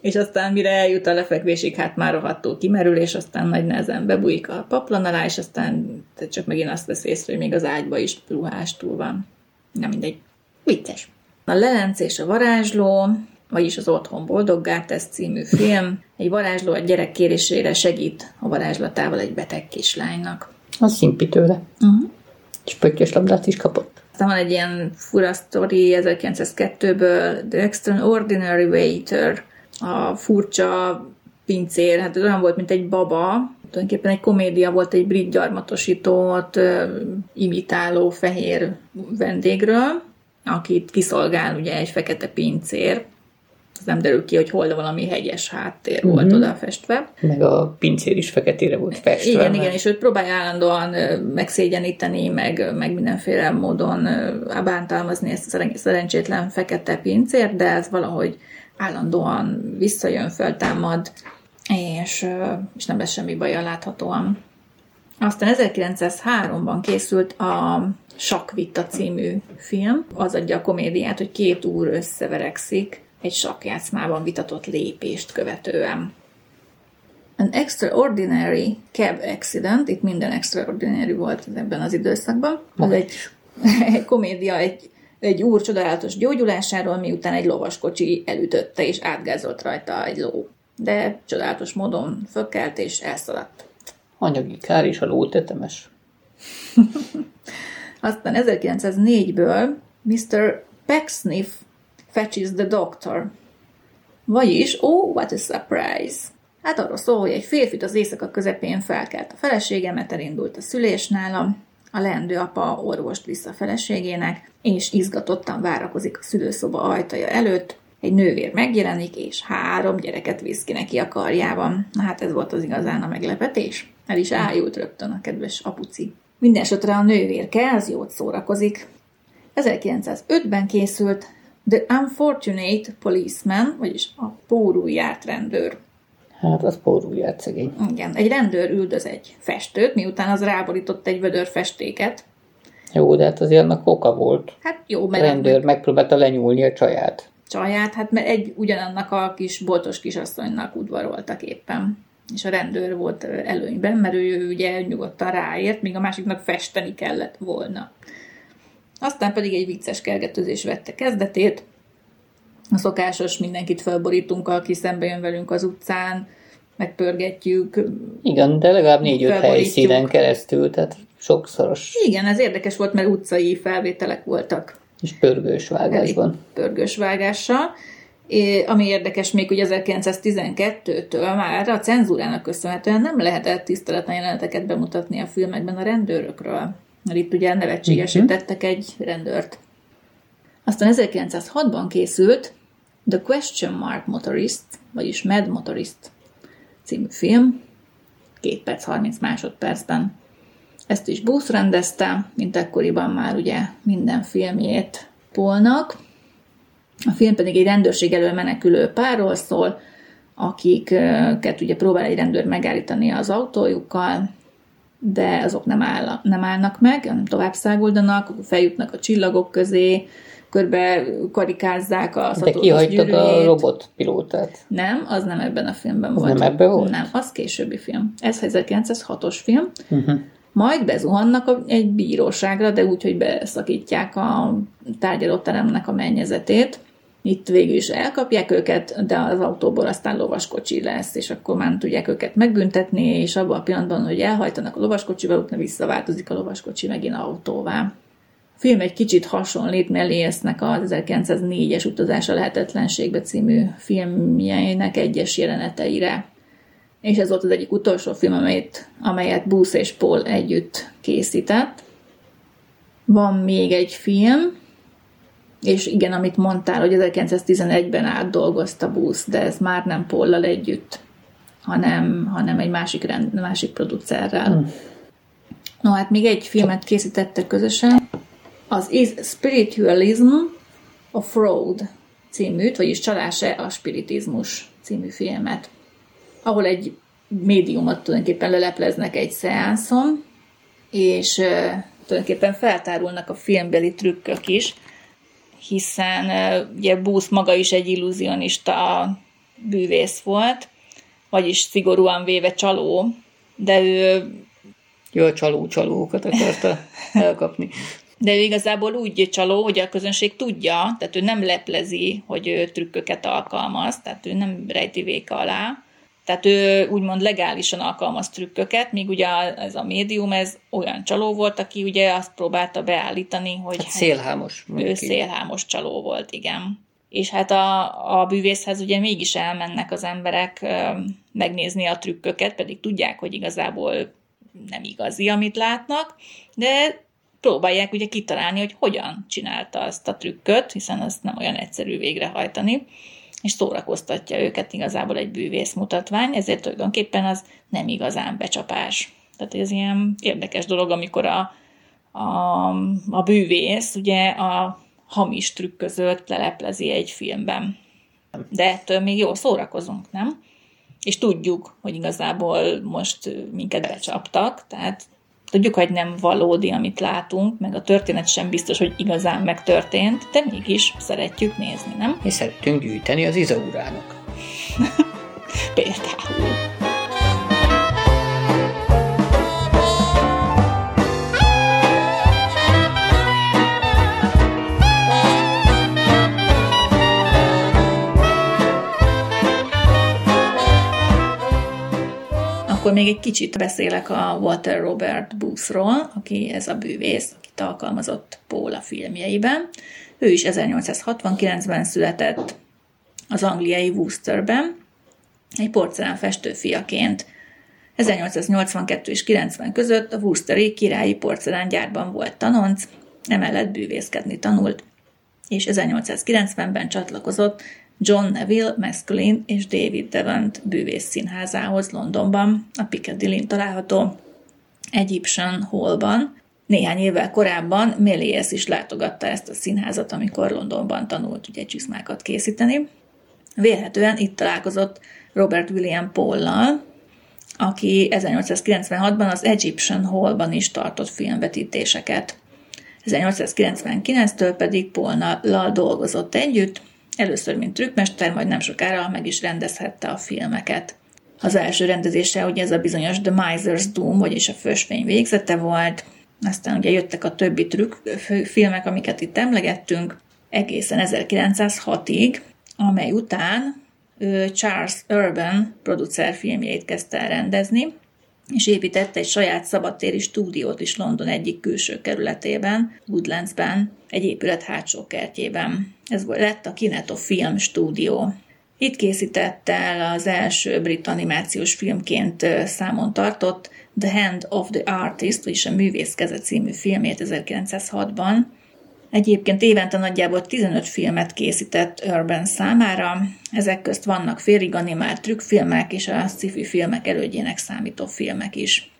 És aztán mire eljut a lefekvésig, hát már rohadtul kimerül, és aztán nagy nehezen bebújik a paplan alá, és aztán csak megint azt vesz észre, hogy még az ágyba is ruhástul van. Nem mindegy. Vicces. A Lelenc és a varázsló, vagyis az Otthon boldoggá tesz című film. Egy varázsló a gyerek kérésére segít a varázslatával egy beteg kislánynak. Az szimpi tőle. És pöttyös labdát is kapott. Aztán van egy ilyen fura sztori 1902-ből, The Extraordinary Waiter, a furcsa pincér, hát olyan volt, mint egy baba. Tulajdonképpen egy komédia volt egy brit gyarmatosítót imitáló fehér vendégről, akit kiszolgál ugye egy fekete pincér. Az nem derül ki, hogy hol valami hegyes háttér volt oda festve. Meg a pincér is feketére volt festve. Igen, és őt próbálja állandóan megszégyeníteni, meg mindenféle módon bántalmazni ezt a szerencsétlen fekete pincér, de ez valahogy állandóan visszajön, föltámad, és nem lesz semmi baja láthatóan. Aztán 1903-ban készült a Sakkvitta című film. Az adja a komédiát, hogy 2 úr összeverekszik egy sakkjátszmában vitatott lépést követően. An Extraordinary Cab Accident, itt minden extraordinary volt ebben az időszakban. Az egy komédia, egy úr csodálatos gyógyulásáról, miután egy lovaskocsi elütötte és átgázolt rajta egy ló. De csodálatos módon fölkelt és elszaladt. Anyagi kár és a ló tetemes. Aztán 1904-ből Mr. Pecksniff Fetches the Doctor. Vagyis, oh, what a surprise! Hát arról szól, hogy egy férfit az éjszaka közepén felkelt a felesége, mert elindult a szülés nála. A leendő apa orvost visz a feleségének, és izgatottan várakozik a szülőszoba ajtaja előtt. Egy nővér megjelenik, és 3 gyereket visz ki neki a karjában. Na hát ez volt az igazán a meglepetés. El is ájult rögtön a kedves apuci. Mindenesetre a nővér kell, jót szórakozik. 1905-ben készült The Unfortunate Policeman, vagyis a pórul járt rendőr. Hát az pórul járt szegény. Igen, egy rendőr üldöz egy festőt, miután az ráborított egy vödör festéket. Jó, de hát azért annak oka volt. Hát jó, mert... A rendőr megpróbálta lenyúlni a csaját, hát mert ugyanannak a kis boltos kisasszonynak udvaroltak éppen. És a rendőr volt előnyben, mert ő ugye nyugodtan ráért, míg a másiknak festeni kellett volna. Aztán pedig egy vicces kergetőzés vette kezdetét. A szokásos mindenkit felborítunk, aki szembe jön velünk az utcán, megpörgetjük. Igen, de legalább 4-5 helyszínen keresztül, tehát sokszoros. Igen, ez érdekes volt, mert utcai felvételek voltak. És pörgős vágásban. Pörgős vágással. Ami érdekes, még ugye 1912-től már a cenzúrának köszönhetően nem lehetett tiszteletlen jeleneteket bemutatni a filmekben a rendőrökről. Mert itt ugye nevetségesítettek egy rendőrt. Aztán 1906-ban készült The Question Mark Motorist, vagyis Mad Motorist című film, 2 perc 30 másodpercben. Ezt is Booth rendezte, mint ekkoriban már ugye minden filmjét Paulnak. A film pedig egy rendőrség elől menekülő párról szól, akiket ugye próbál egy rendőr megállítani az autójukkal, de azok nem állnak meg, hanem tovább száguldanak, feljutnak a csillagok közé, körbe karikázzák a szatóros gyűrűjét. De kihagytad a robotpilótát. Nem, az nem ebben a filmben volt. Nem ebben volt? Nem, az későbbi film. Ez 1906-os film. Uh-huh. Majd bezuhannak egy bíróságra, de úgy, hogy beszakítják a tárgyalóteremnek a mennyezetét. Itt végül is elkapják őket, de az autóból aztán lovaskocsi lesz, és akkor már tudják őket megbüntetni, és abban a pillanatban, hogy elhajtanak a lovaskocsival, utána visszaváltozik a lovaskocsi megint autóvá. A film egy kicsit hasonlít Méliès-nek az 1904-es Utazás a lehetetlenségbe című filmjeinek egyes jeleneteire. És ez volt az egyik utolsó film, amelyet Booth és Paul együtt készített. Van még egy film, és igen, amit mondtál, hogy 1911-ben átdolgozta Booth, de ez már nem Paullal együtt, hanem egy másik producerrel. No, hát még egy filmet készítettek közösen, az Is Spiritualism a Fraud címűt, vagyis Csalás-e a spiritizmus című filmet, ahol egy médiumot tulajdonképpen lelepleznek egy szeánszon, és tulajdonképpen feltárulnak a filmbeli trükkök is, hiszen ugye Booth maga is egy illúzionista bűvész volt, vagyis szigorúan véve csaló, de ő... Jó, csalókat akarta elkapni. De ő igazából úgy csaló, hogy a közönség tudja, tehát ő nem leplezi, hogy ő trükköket alkalmaz, tehát ő nem rejti véka alá. Tehát ő úgymond legálisan alkalmaz trükköket, míg ugye ez a médium, ez olyan csaló volt, aki ugye azt próbálta beállítani, hogy... Hát szélhámos. Ő szélhámos csaló volt, igen. És hát a bűvészhez ugye mégis elmennek az emberek megnézni a trükköket, pedig tudják, hogy igazából nem igazi, amit látnak, de próbálják ugye kitalálni, hogy hogyan csinálta azt a trükköt, hiszen azt nem olyan egyszerű végrehajtani, és szórakoztatja őket igazából egy bűvész mutatvány, ezért tulajdonképpen az nem igazán becsapás. Tehát ez ilyen érdekes dolog, amikor a bűvész ugye a hamis trükközőt leleplezi egy filmben. De ettől még jól szórakozunk, nem? És tudjuk, hogy igazából most minket becsaptak, tehát tudjuk, hogy nem valódi, amit látunk, meg a történet sem biztos, hogy igazán megtörtént, de mégis szeretjük nézni, nem? És szeretünk gyűjteni az izaúrának. Például. Akkor még egy kicsit beszélek a Walter Robert Boothról, aki ez a bűvész, akit alkalmazott Paul a filmjeiben. Ő is 1869-ben született az angliai Worcesterben, egy porcelánfestő fiaként. 1882 és 90 között a worcesteri királyi porcelángyárban volt tanonc, emellett bűvészkedni tanult, és 1890-ben csatlakozott John Neville, Maskelyne és David Devant bűvész színházához Londonban, a Piccadillyn található Egyptian Hallban. Néhány évvel korábban Méliès is látogatta ezt a színházat, amikor Londonban tanult ugye csizmákat készíteni. Vélhetően itt találkozott Robert William Paullal, aki 1896-ban az Egyptian Hallban is tartott filmvetítéseket. 1899-től pedig Paullal dolgozott együtt, először mint trükkmester, majd nem sokára meg is rendezhette a filmeket. Az első rendezése ugye ez a bizonyos The Miser's Doom, vagyis a Fősvény végzete volt, Aztán ugye jöttek a többi trükkfilmek, amiket itt emlegettünk, egészen 1906-ig, amely után Charles Urban producer filmjeit kezdte el rendezni, és építette egy saját szabadtéri stúdiót is London egyik külső kerületében, Woodlandsben, egy épület hátsó kertjében. Ez lett a Kineto Film stúdió. Itt készítette el az első brit animációs filmként számon tartott The Hand of the Artist, vagyis a Művész keze című filmét 1906-ban. Egyébként évente nagyjából 15 filmet készített Urban számára, ezek közt vannak félig animált trükkfilmek és a sci-fi filmek elődjének számító filmek is.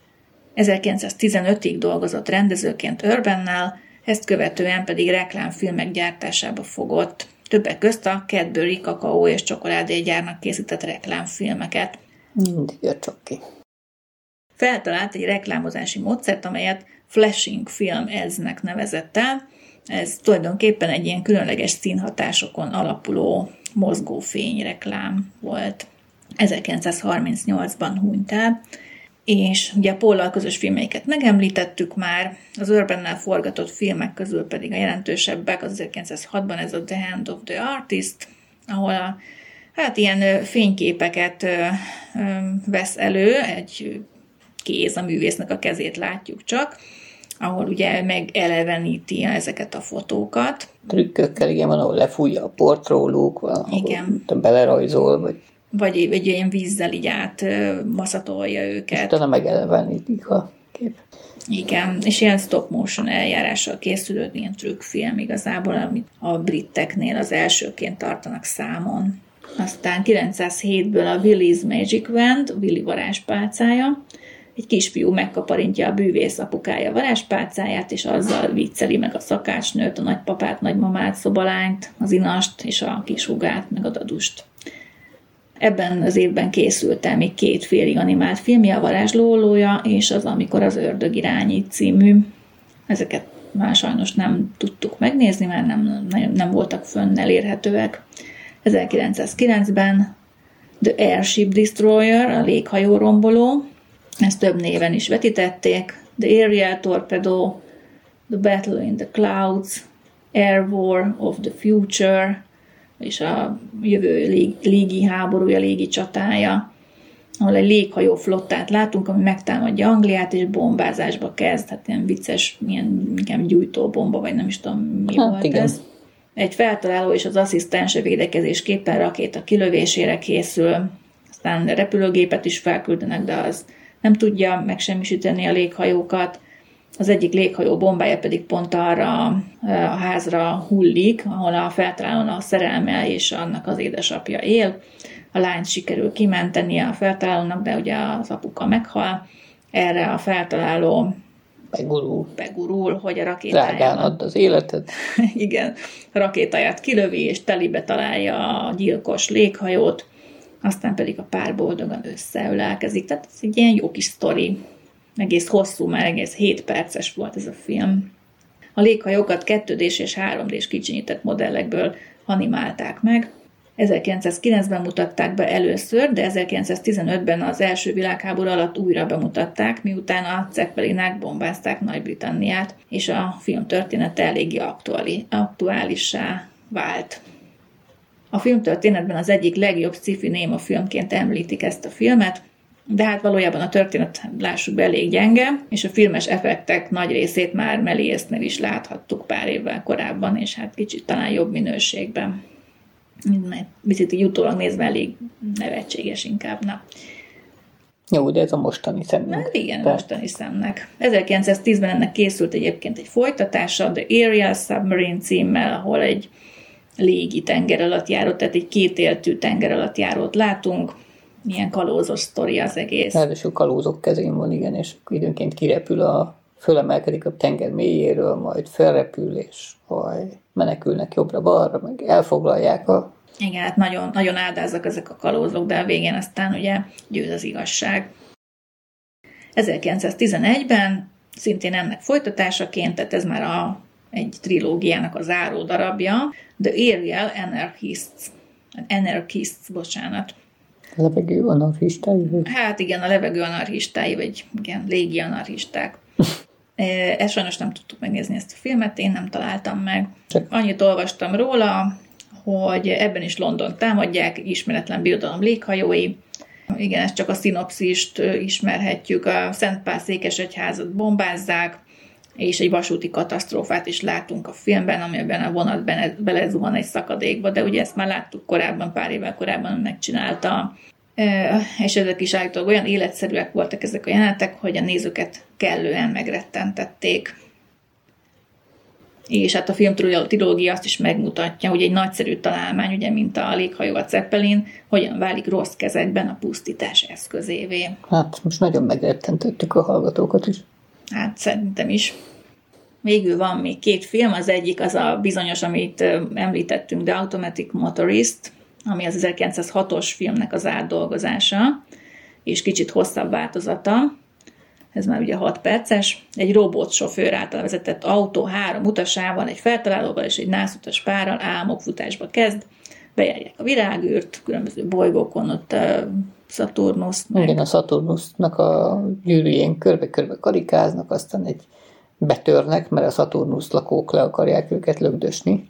1915-ig dolgozott rendezőként Urbannál, ezt követően pedig reklámfilmek gyártásába fogott. Többek közt a Cadbury kakaó és csokoládégyárnak készített reklámfilmeket. Mindig a csoki. Feltalált egy reklámozási módszert, amelyet Flashing Film eznek nevezett el. Ez tulajdonképpen egy ilyen különleges színhatásokon alapuló mozgófényreklám volt. 1938-ban hunyt el, és ugye a Paul-lal közös filmeiket megemlítettük már, az Urbannál forgatott filmek közül pedig a jelentősebbek, az 1906-ban ez a The Hand of the Artist, ahol a, hát ilyen fényképeket vesz elő, egy kéz, a művésznek a kezét látjuk csak, ahol ugye megeleveníti ezeket a fotókat. Trükkökkel, igen, van, ahol lefújja a port róluk, igen, belerajzol, vagy egy ilyen vízzel így átmaszatolja őket. És utána megelevenítik a kép. Igen, és ilyen stop motion eljárással készülő ilyen trükkfilm igazából, amit a briteknél az elsőként tartanak számon. Aztán 907-ből a Willy's Magic Wand, Willy varázspálcája. Egy kisfiú megkaparintja a bűvész apukája varázspálcáját, és azzal vicceli meg a szakácsnőt, a nagypapát, nagymamát, szobalányt, az inast és a kisugát, meg a dadust. Ebben az évben készült el még két félig animált filmje, a Varázslólója és az Amikor az ördög irányít című. Ezeket már sajnos nem tudtuk megnézni, már nem voltak fönn elérhetőek. 1909-ben The Airship Destroyer, a léghajó romboló, ezt több néven is vetítették, The Aerial Torpedo, The Battle in the Clouds, Air War of the Future, és a jövő légi háborúja, légi csatája, ahol egy léghajó flottát látunk, ami megtámadja Angliát, és bombázásba kezd, hát ilyen vicces, ilyen gyújtóbomba, vagy nem is tudom, mi volt igen. Ez. Egy feltaláló és az asszisztense védekezésképpen rakéta kilövésére készül, aztán repülőgépet is felküldenek, de az nem tudja megsemmisíteni a léghajókat. Az egyik léghajó bombája pedig pont arra a házra hullik, ahol a feltalálón a szerelme és annak az édesapja él. A lányt sikerül kimenteni a feltalálónak, de ugye az apuka meghal. Erre a feltaláló begurul, hogy a rakétáját... Drágán add az életed. Igen, a rakétáját kilövi, és telibe találja a gyilkos léghajót, aztán pedig a pár boldogan összeölelkezik. Tehát ez egy ilyen jó kis sztori. Egész hosszú, már egész 7 perces volt ez a film. A léghajókat 2D-s és 3D-s kicsinyített modellekből animálták meg. 1909-ben mutatták be először, de 1915-ben az első világháború alatt újra bemutatták, miután a Zeppelinek bombázták Nagy-Britanniát, és a film története eléggé aktuálissá vált. A filmtörténetben az egyik legjobb sci-fi néma filmként említik ezt a filmet, de hát valójában a történet, lássuk be, elég gyenge, és a filmes effektek nagy részét már Méliès-nél is láthattuk pár évvel korábban, és hát kicsit talán jobb minőségben. Viszont így utólag nézve elég nevetséges inkább. Na. Jó, de ez a mostani szemnek. Hát igen, a mostani szemnek. 1910-ben ennek készült egyébként egy folytatása, The Aerial Submarine címmel, ahol egy légi tengeralattjárót, tehát egy kétéltű tengeralattjárót látunk, milyen kalózos sztori az egész. Ráadásul kalózok kezén van, igen, és időnként kirepül, fölemelkedik a tenger mélyéről, majd felrepül, és menekülnek jobbra-balra, meg elfoglalják a... Igen, hát nagyon, nagyon áldázzak ezek a kalózok, de a végén aztán ugye győz az igazság. 1911-ben szintén ennek folytatásaként, tehát ez már egy trilógiának a záró darabja, The Aerial Anarchists. Levegő anarchistái? Hát igen, a levegő anarchistái, vagy igen, légi anarchisták. Ezt sajnos nem tudtuk megnézni ezt a filmet, én nem találtam meg. Csak annyit olvastam róla, hogy ebben is London támadják, ismeretlen birodalom léghajói. Igen, ezt csak a szinopszist ismerhetjük. A Szent Pál székesegyházat bombázzák, és egy vasúti katasztrófát is látunk a filmben, amiben a vonat belezuhan egy szakadékba, de ugye ezt már láttuk korábban, pár évvel korábban megcsinálta. És ezek is állítólag olyan életszerűek voltak ezek a jelenetek, hogy a nézőket kellően megrettentették. És hát a filmtrilógia azt is megmutatja, hogy egy nagyszerű találmány, ugye, mint a léghajó a Zeppelin, hogyan válik rossz kezekben a pusztítás eszközévé. Hát most nagyon megrettentettük a hallgatókat is. Hát szerintem is. Végül van még két film, az egyik az a bizonyos, amit említettünk, The Automatic Motorist, ami az 1906-os filmnek az átdolgozása, és kicsit hosszabb változata, ez már ugye 6 perces, egy robotsofőr által vezetett autó 3 utasával, egy feltalálóval és egy nászutas párral álmokfutásba kezd, bejárják a virágűrt, különböző bolygókon, ott Szaturnusz. Igen, a Szaturnusznak a gyűrűjén körbe-körbe karikáznak, aztán egy betörnek, mert a Szaturnusz lakók le akarják őket lögdösni,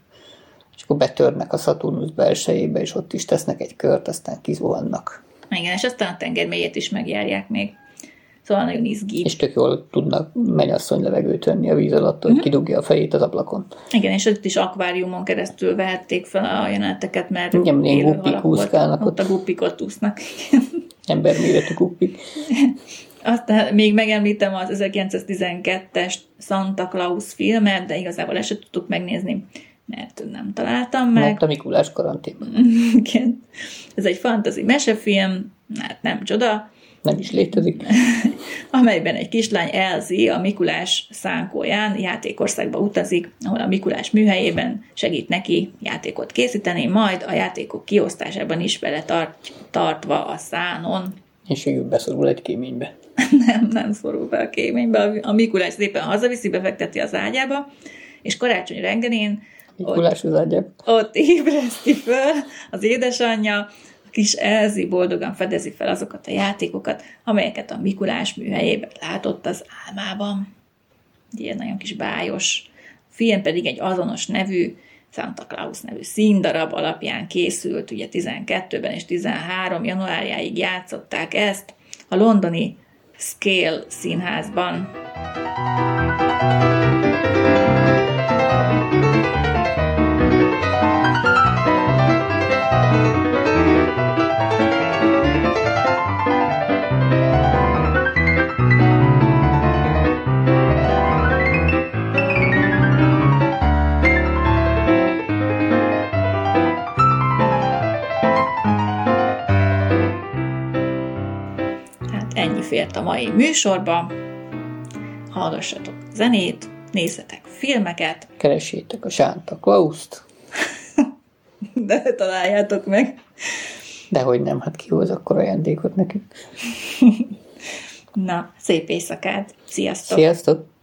és akkor betörnek a Szaturnusz belsejébe, és ott is tesznek egy kört, aztán kizuhannak. Igen, és aztán a tengermélyét is megjárják még. Szóval nagyon izgi. És tök jól tudnak mennyasszony levegőt venni a víz alatt, hogy kidugja a fejét az ablakon. Igen, és ott is akváriumon keresztül vehették fel a jeleneteket, mert igen, élő halak voltak. Ott a guppikot úsznak. Emberméretű guppik. Aztán még megemlítem az 1912-es Santa Claus filmet, de igazából ezt sem tudtuk megnézni, mert nem találtam meg. Mert a Mikulás karanténban. Igen. Ez egy fantasy mesefilm, hát nem csoda. Nem is létezik. Amelyben egy kislány Elsie a Mikulás szánkóján játékországba utazik, ahol a Mikulás műhelyében segít neki játékot készíteni, majd a játékok kiosztásában is beletartva a szánon. És végül beszorul egy kéménybe. nem szorul be a kéménybe. A Mikulás szépen hazaviszi, befekteti az ágyába, és karácsony reggelén ott ébreszti föl az édesanyja, kis Elzi boldogan fedezi fel azokat a játékokat, amelyeket a Mikulás műhelyében látott az álmában. Ilyen nagyon kis bájos. A film pedig egy azonos nevű, Santa Claus nevű színdarab alapján készült, ugye 12-ben és 13 januárjáig játszották ezt a londoni Scale színházban. Fért a mai műsorba. Hallgassatok zenét, nézzetek filmeket. Keresétek a Santa Claust. De találjátok meg. Dehogy nem, hát kihoz akkor ajándékot nekünk. Na, szép éjszakát. Sziasztok! Sziasztok!